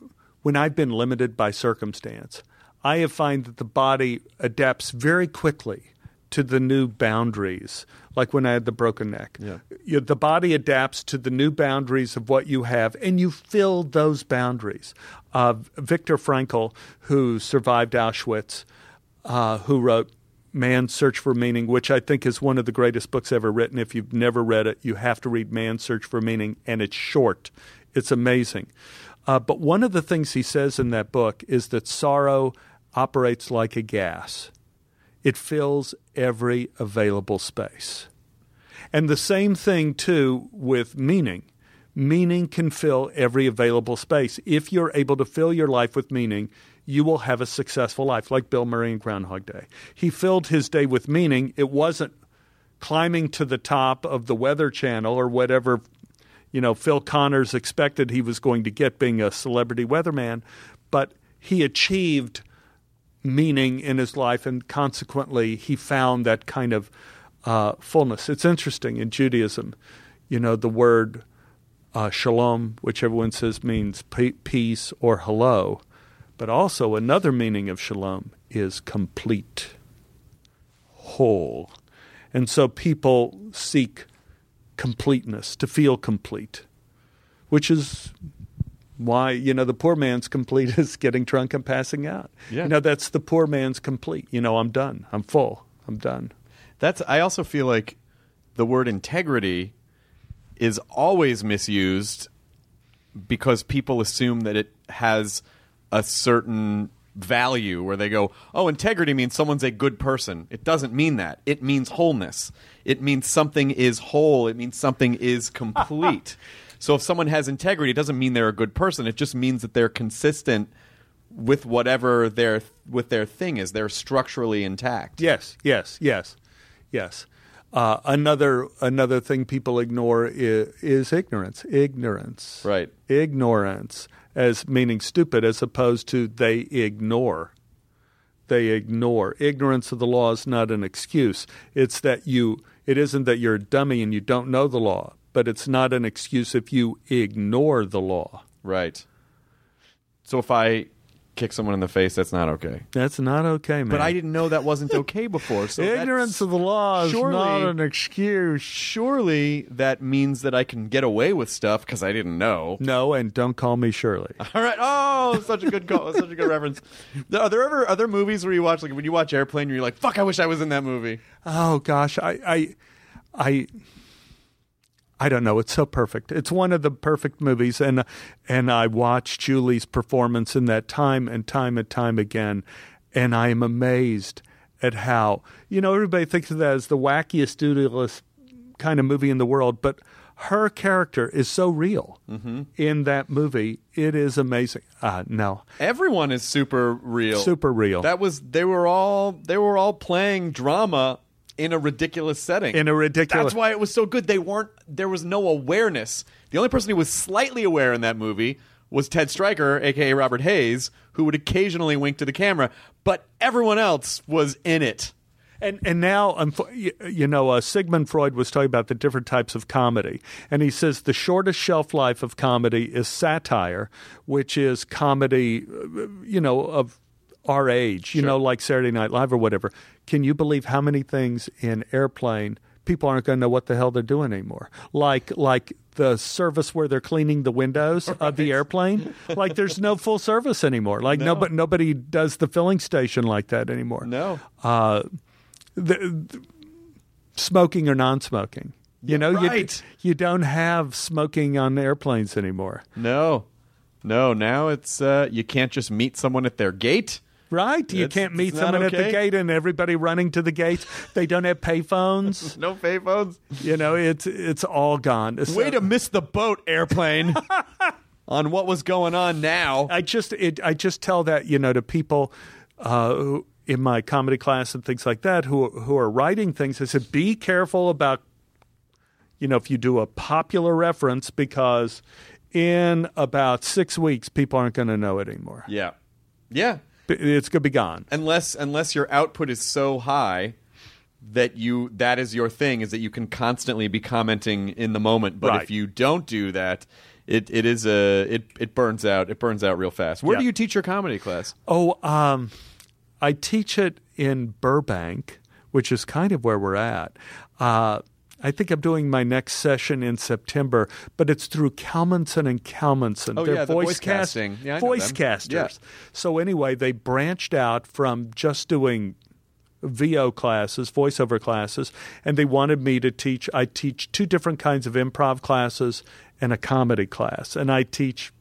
I've been limited by circumstance, I find that the body adapts very quickly to the new boundaries, like when I had the broken neck. Yeah. The body adapts to the new boundaries of what you have, and you fill those boundaries. Viktor Frankl, who survived Auschwitz, who wrote Man's Search for Meaning, which I think is one of the greatest books ever written. If you've never read it, you have to read Man's Search for Meaning, and it's short. It's amazing. But one of the things he says in that book is that sorrow operates like a gas. It fills every available space. And the same thing, too, with meaning. Meaning can fill every available space. If you're able to fill your life with meaning, you will have a successful life, like Bill Murray in Groundhog Day. He filled his day with meaning. It wasn't climbing to the top of the Weather Channel or whatever, you know, Phil Connors expected he was going to get being a celebrity weatherman, but he achieved meaning in his life, and consequently he found that kind of fullness. It's interesting in Judaism, you know, the word shalom, which everyone says means peace or hello, but also another meaning of shalom is complete, whole. And so people seek completeness, to feel complete, which is why, you know, the poor man's complete is getting drunk and passing out. Yeah. You know, that's the poor man's complete. You know, I'm done. I'm full. I'm done. I also feel like the word integrity is always misused because people assume that it has a certain value where they go, oh, integrity means someone's a good person. It doesn't mean that. It means wholeness. It means something is whole. It means something is complete. So if someone has integrity, it doesn't mean they're a good person. It just means that they're consistent with whatever their thing is. They're structurally intact. Yes. Another thing people ignore is ignorance. Ignorance. Right. Ignorance as meaning stupid, as opposed to they ignore. They ignore. Ignorance of the law is not an excuse. It's that it isn't that you're a dummy and you don't know the law, but it's not an excuse if you ignore the law. Right. So if I kick someone in the face, that's not okay. That's not okay, man. But I didn't know that wasn't okay before. So ignorance of the law is not an excuse. Surely that means that I can get away with stuff because I didn't know. No, and don't call me Shirley. All right. Oh, such a good call. Such a good reference. Are there ever other movies where you watch, like when you watch Airplane, you're like, fuck, I wish I was in that movie? Oh, gosh. I don't know. It's so perfect. It's one of the perfect movies, and I watch Julie's performance in that time and time again, and I am amazed at how, you know, everybody thinks of that as the wackiest, doodlest kind of movie in the world, but her character is so real in that movie. It is amazing. Everyone is super real. Super real. They were all playing drama. In a ridiculous setting. That's why it was so good. There was no awareness. The only person who was slightly aware in that movie was Ted Stryker, a.k.a. Robert Hayes, who would occasionally wink to the camera. But everyone else was in it. And now, you know, Sigmund Freud was talking about the different types of comedy. And he says the shortest shelf life of comedy is satire, which is comedy, you know, of our age, you know, like Saturday Night Live or whatever. Can you believe how many things in Airplane people aren't going to know what the hell they're doing anymore? Like the service where they're cleaning the windows of the airplane. Like there's no full service anymore. Like nobody does the filling station like that anymore. No. The smoking or non-smoking. You know, right. You don't have smoking on airplanes anymore. No, now it's you can't just meet someone at their gate. Right. You can't meet someone at the gate and everybody running to the gates. They don't have payphones. No payphones. You know, it's all gone. Way to miss the boat, Airplane, on what was going on now. I just tell that, you know, to people who, in my comedy class and things like that who are writing things. I said, be careful about, you know, if you do a popular reference because in about 6 weeks, people aren't going to know it anymore. Yeah. It's going to be gone. Unless your output is so high that that is your thing, is that you can constantly be commenting in the moment. But if you don't do that, it burns out. It burns out real fast. Where do you teach your comedy class? I teach it in Burbank, which is kind of where we're at. I think I'm doing my next session in September, but it's through Kalmanson and Kalmanson. Oh, they're voice casting. Yeah, voice casters. Yeah. So anyway, they branched out from just doing VO classes, voiceover classes, and they wanted me to teach. I teach two different kinds of improv classes and a comedy class, and I teach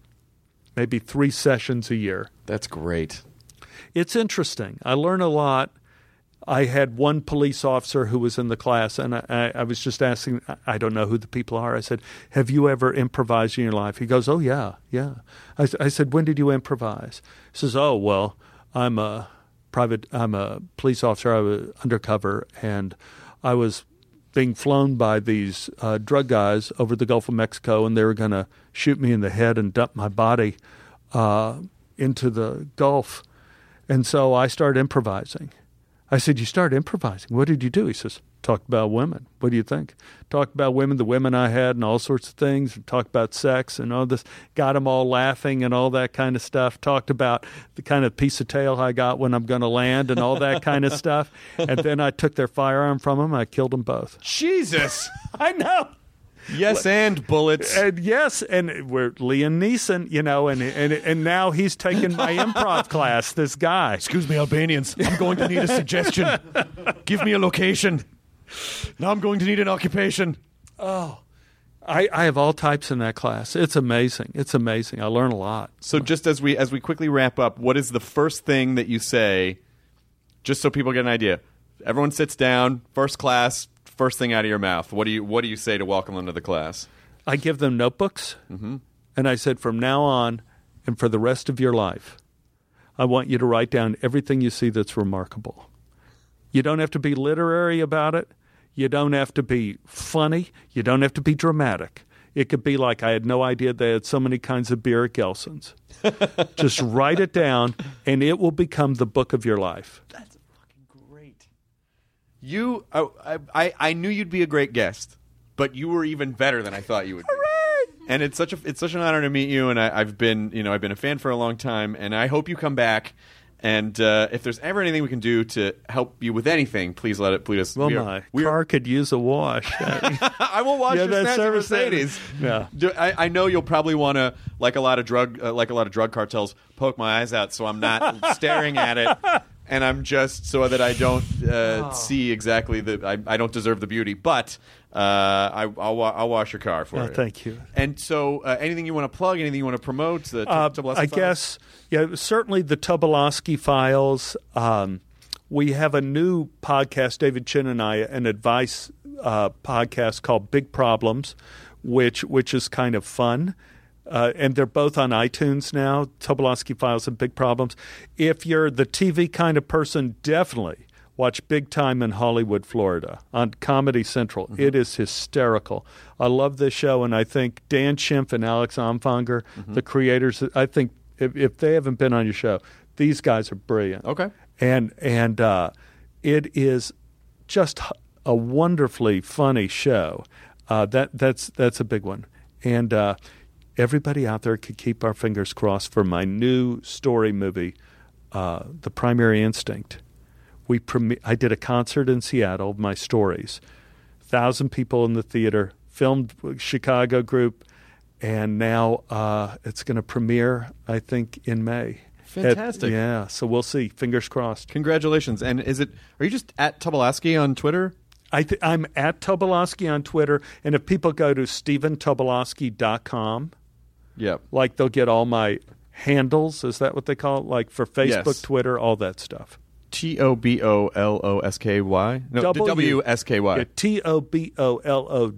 maybe 3 sessions a year. That's great. It's interesting. I learn a lot. I had one police officer who was in the class, and I was just asking, I don't know who the people are. I said, have you ever improvised in your life? He goes, oh, yeah. I said, when did you improvise? He says, oh, well, I'm a police officer. I was undercover, and I was being flown by these drug guys over the Gulf of Mexico, and they were going to shoot me in the head and dump my body into the Gulf. And so I started improvising. I said, you started improvising. What did you do? He says, talked about women. What do you think? Talked about women, the women I had and all sorts of things. Talked about sex and all this. Got them all laughing and all that kind of stuff. Talked about the kind of piece of tail I got when I'm going to land and all that kind of stuff. And then I took their firearm from them. I killed them both. Jesus. I know. Yes, and bullets. And yes, and we're Liam Neeson, you know, and now he's taking my improv class, this guy. Excuse me, Albanians. I'm going to need a suggestion. Give me a location. Now I'm going to need an occupation. Oh, I have all types in that class. It's amazing. It's amazing. I learn a lot. So just as we quickly wrap up, what is the first thing that you say, just so people get an idea? Everyone sits down, first class. First thing out of your mouth. What do you say to welcome them to the class? I give them notebooks, and I said, from now on and for the rest of your life, I want you to write down everything you see that's remarkable. You don't have to be literary about it. You don't have to be funny. You don't have to be dramatic. It could be like, I had no idea they had so many kinds of beer at Gelson's. Just write it down, and it will become the book of your life. That's you. I knew you'd be a great guest, but you were even better than I thought you would be. Hooray! And it's such an honor to meet you. And I've been a fan for a long time. And I hope you come back. And if there's ever anything we can do to help you with anything, please let it. Please us. Well, my car could use a wash. I will wash your snatch of Mercedes. Yeah. I know you'll probably want to, like a lot of drug cartels, poke my eyes out so I'm not staring at it. And I'm just so that I don't see exactly I don't deserve the beauty, but I'll wash your car for you. Thank you. And so, anything you want to plug, anything you want to promote, the Tobolowsky Files? I guess, yeah, certainly the Tobolowsky Files. We have a new podcast, David Chin and I, an advice podcast called Big Problems, which is kind of fun. And they're both on iTunes now, Tobolowsky Files and Big Problems. If you're the TV kind of person, definitely watch Big Time in Hollywood, Florida on Comedy Central. Mm-hmm. It is hysterical. I love this show, and I think Dan Schimpf and Alex Amfanger, the creators, I think if they haven't been on your show, these guys are brilliant. Okay. And it is just a wonderfully funny show. That's a big one. And everybody out there could keep our fingers crossed for my new story movie, The Primary Instinct. I did a concert in Seattle, my stories. 1,000 people in the theater, filmed Chicago group, and now it's going to premiere, I think, in May. Fantastic. Yeah, so we'll see. Fingers crossed. Congratulations. And are you just at Tobolowsky on Twitter? I'm at Tobolowsky on Twitter, and if people go to stephentobolowsky.com, yep, like they'll get all my handles. Is that what they call it? Like for Facebook, yes. Twitter, all that stuff. Tobolosky. No, WSKY.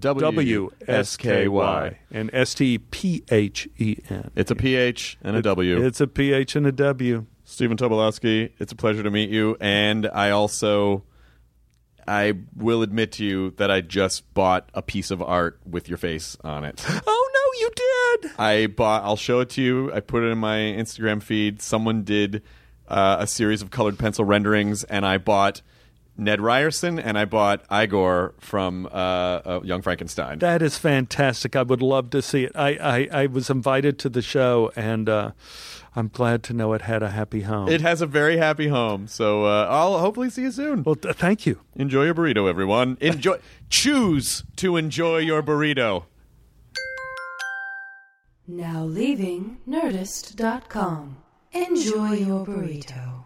TOBOLOWSKY. And STPHEN. It's a PH and a W. It's a PH and a W. Stephen Tobolowsky, it's a pleasure to meet you. And I will admit to you that I just bought a piece of art with your face on it. Oh, no, you did. I'll show it to you. I put it in my Instagram feed. Someone did a series of colored pencil renderings, and I bought Ned Ryerson, and I bought Igor from Young Frankenstein. That is fantastic. I would love to see it. I was invited to the show, and I'm glad to know it had a happy home. It has a very happy home, so I'll hopefully see you soon. Well, thank you. Enjoy your burrito, everyone. Enjoy. Choose to enjoy your burrito. Now leaving Nerdist.com. Enjoy your burrito.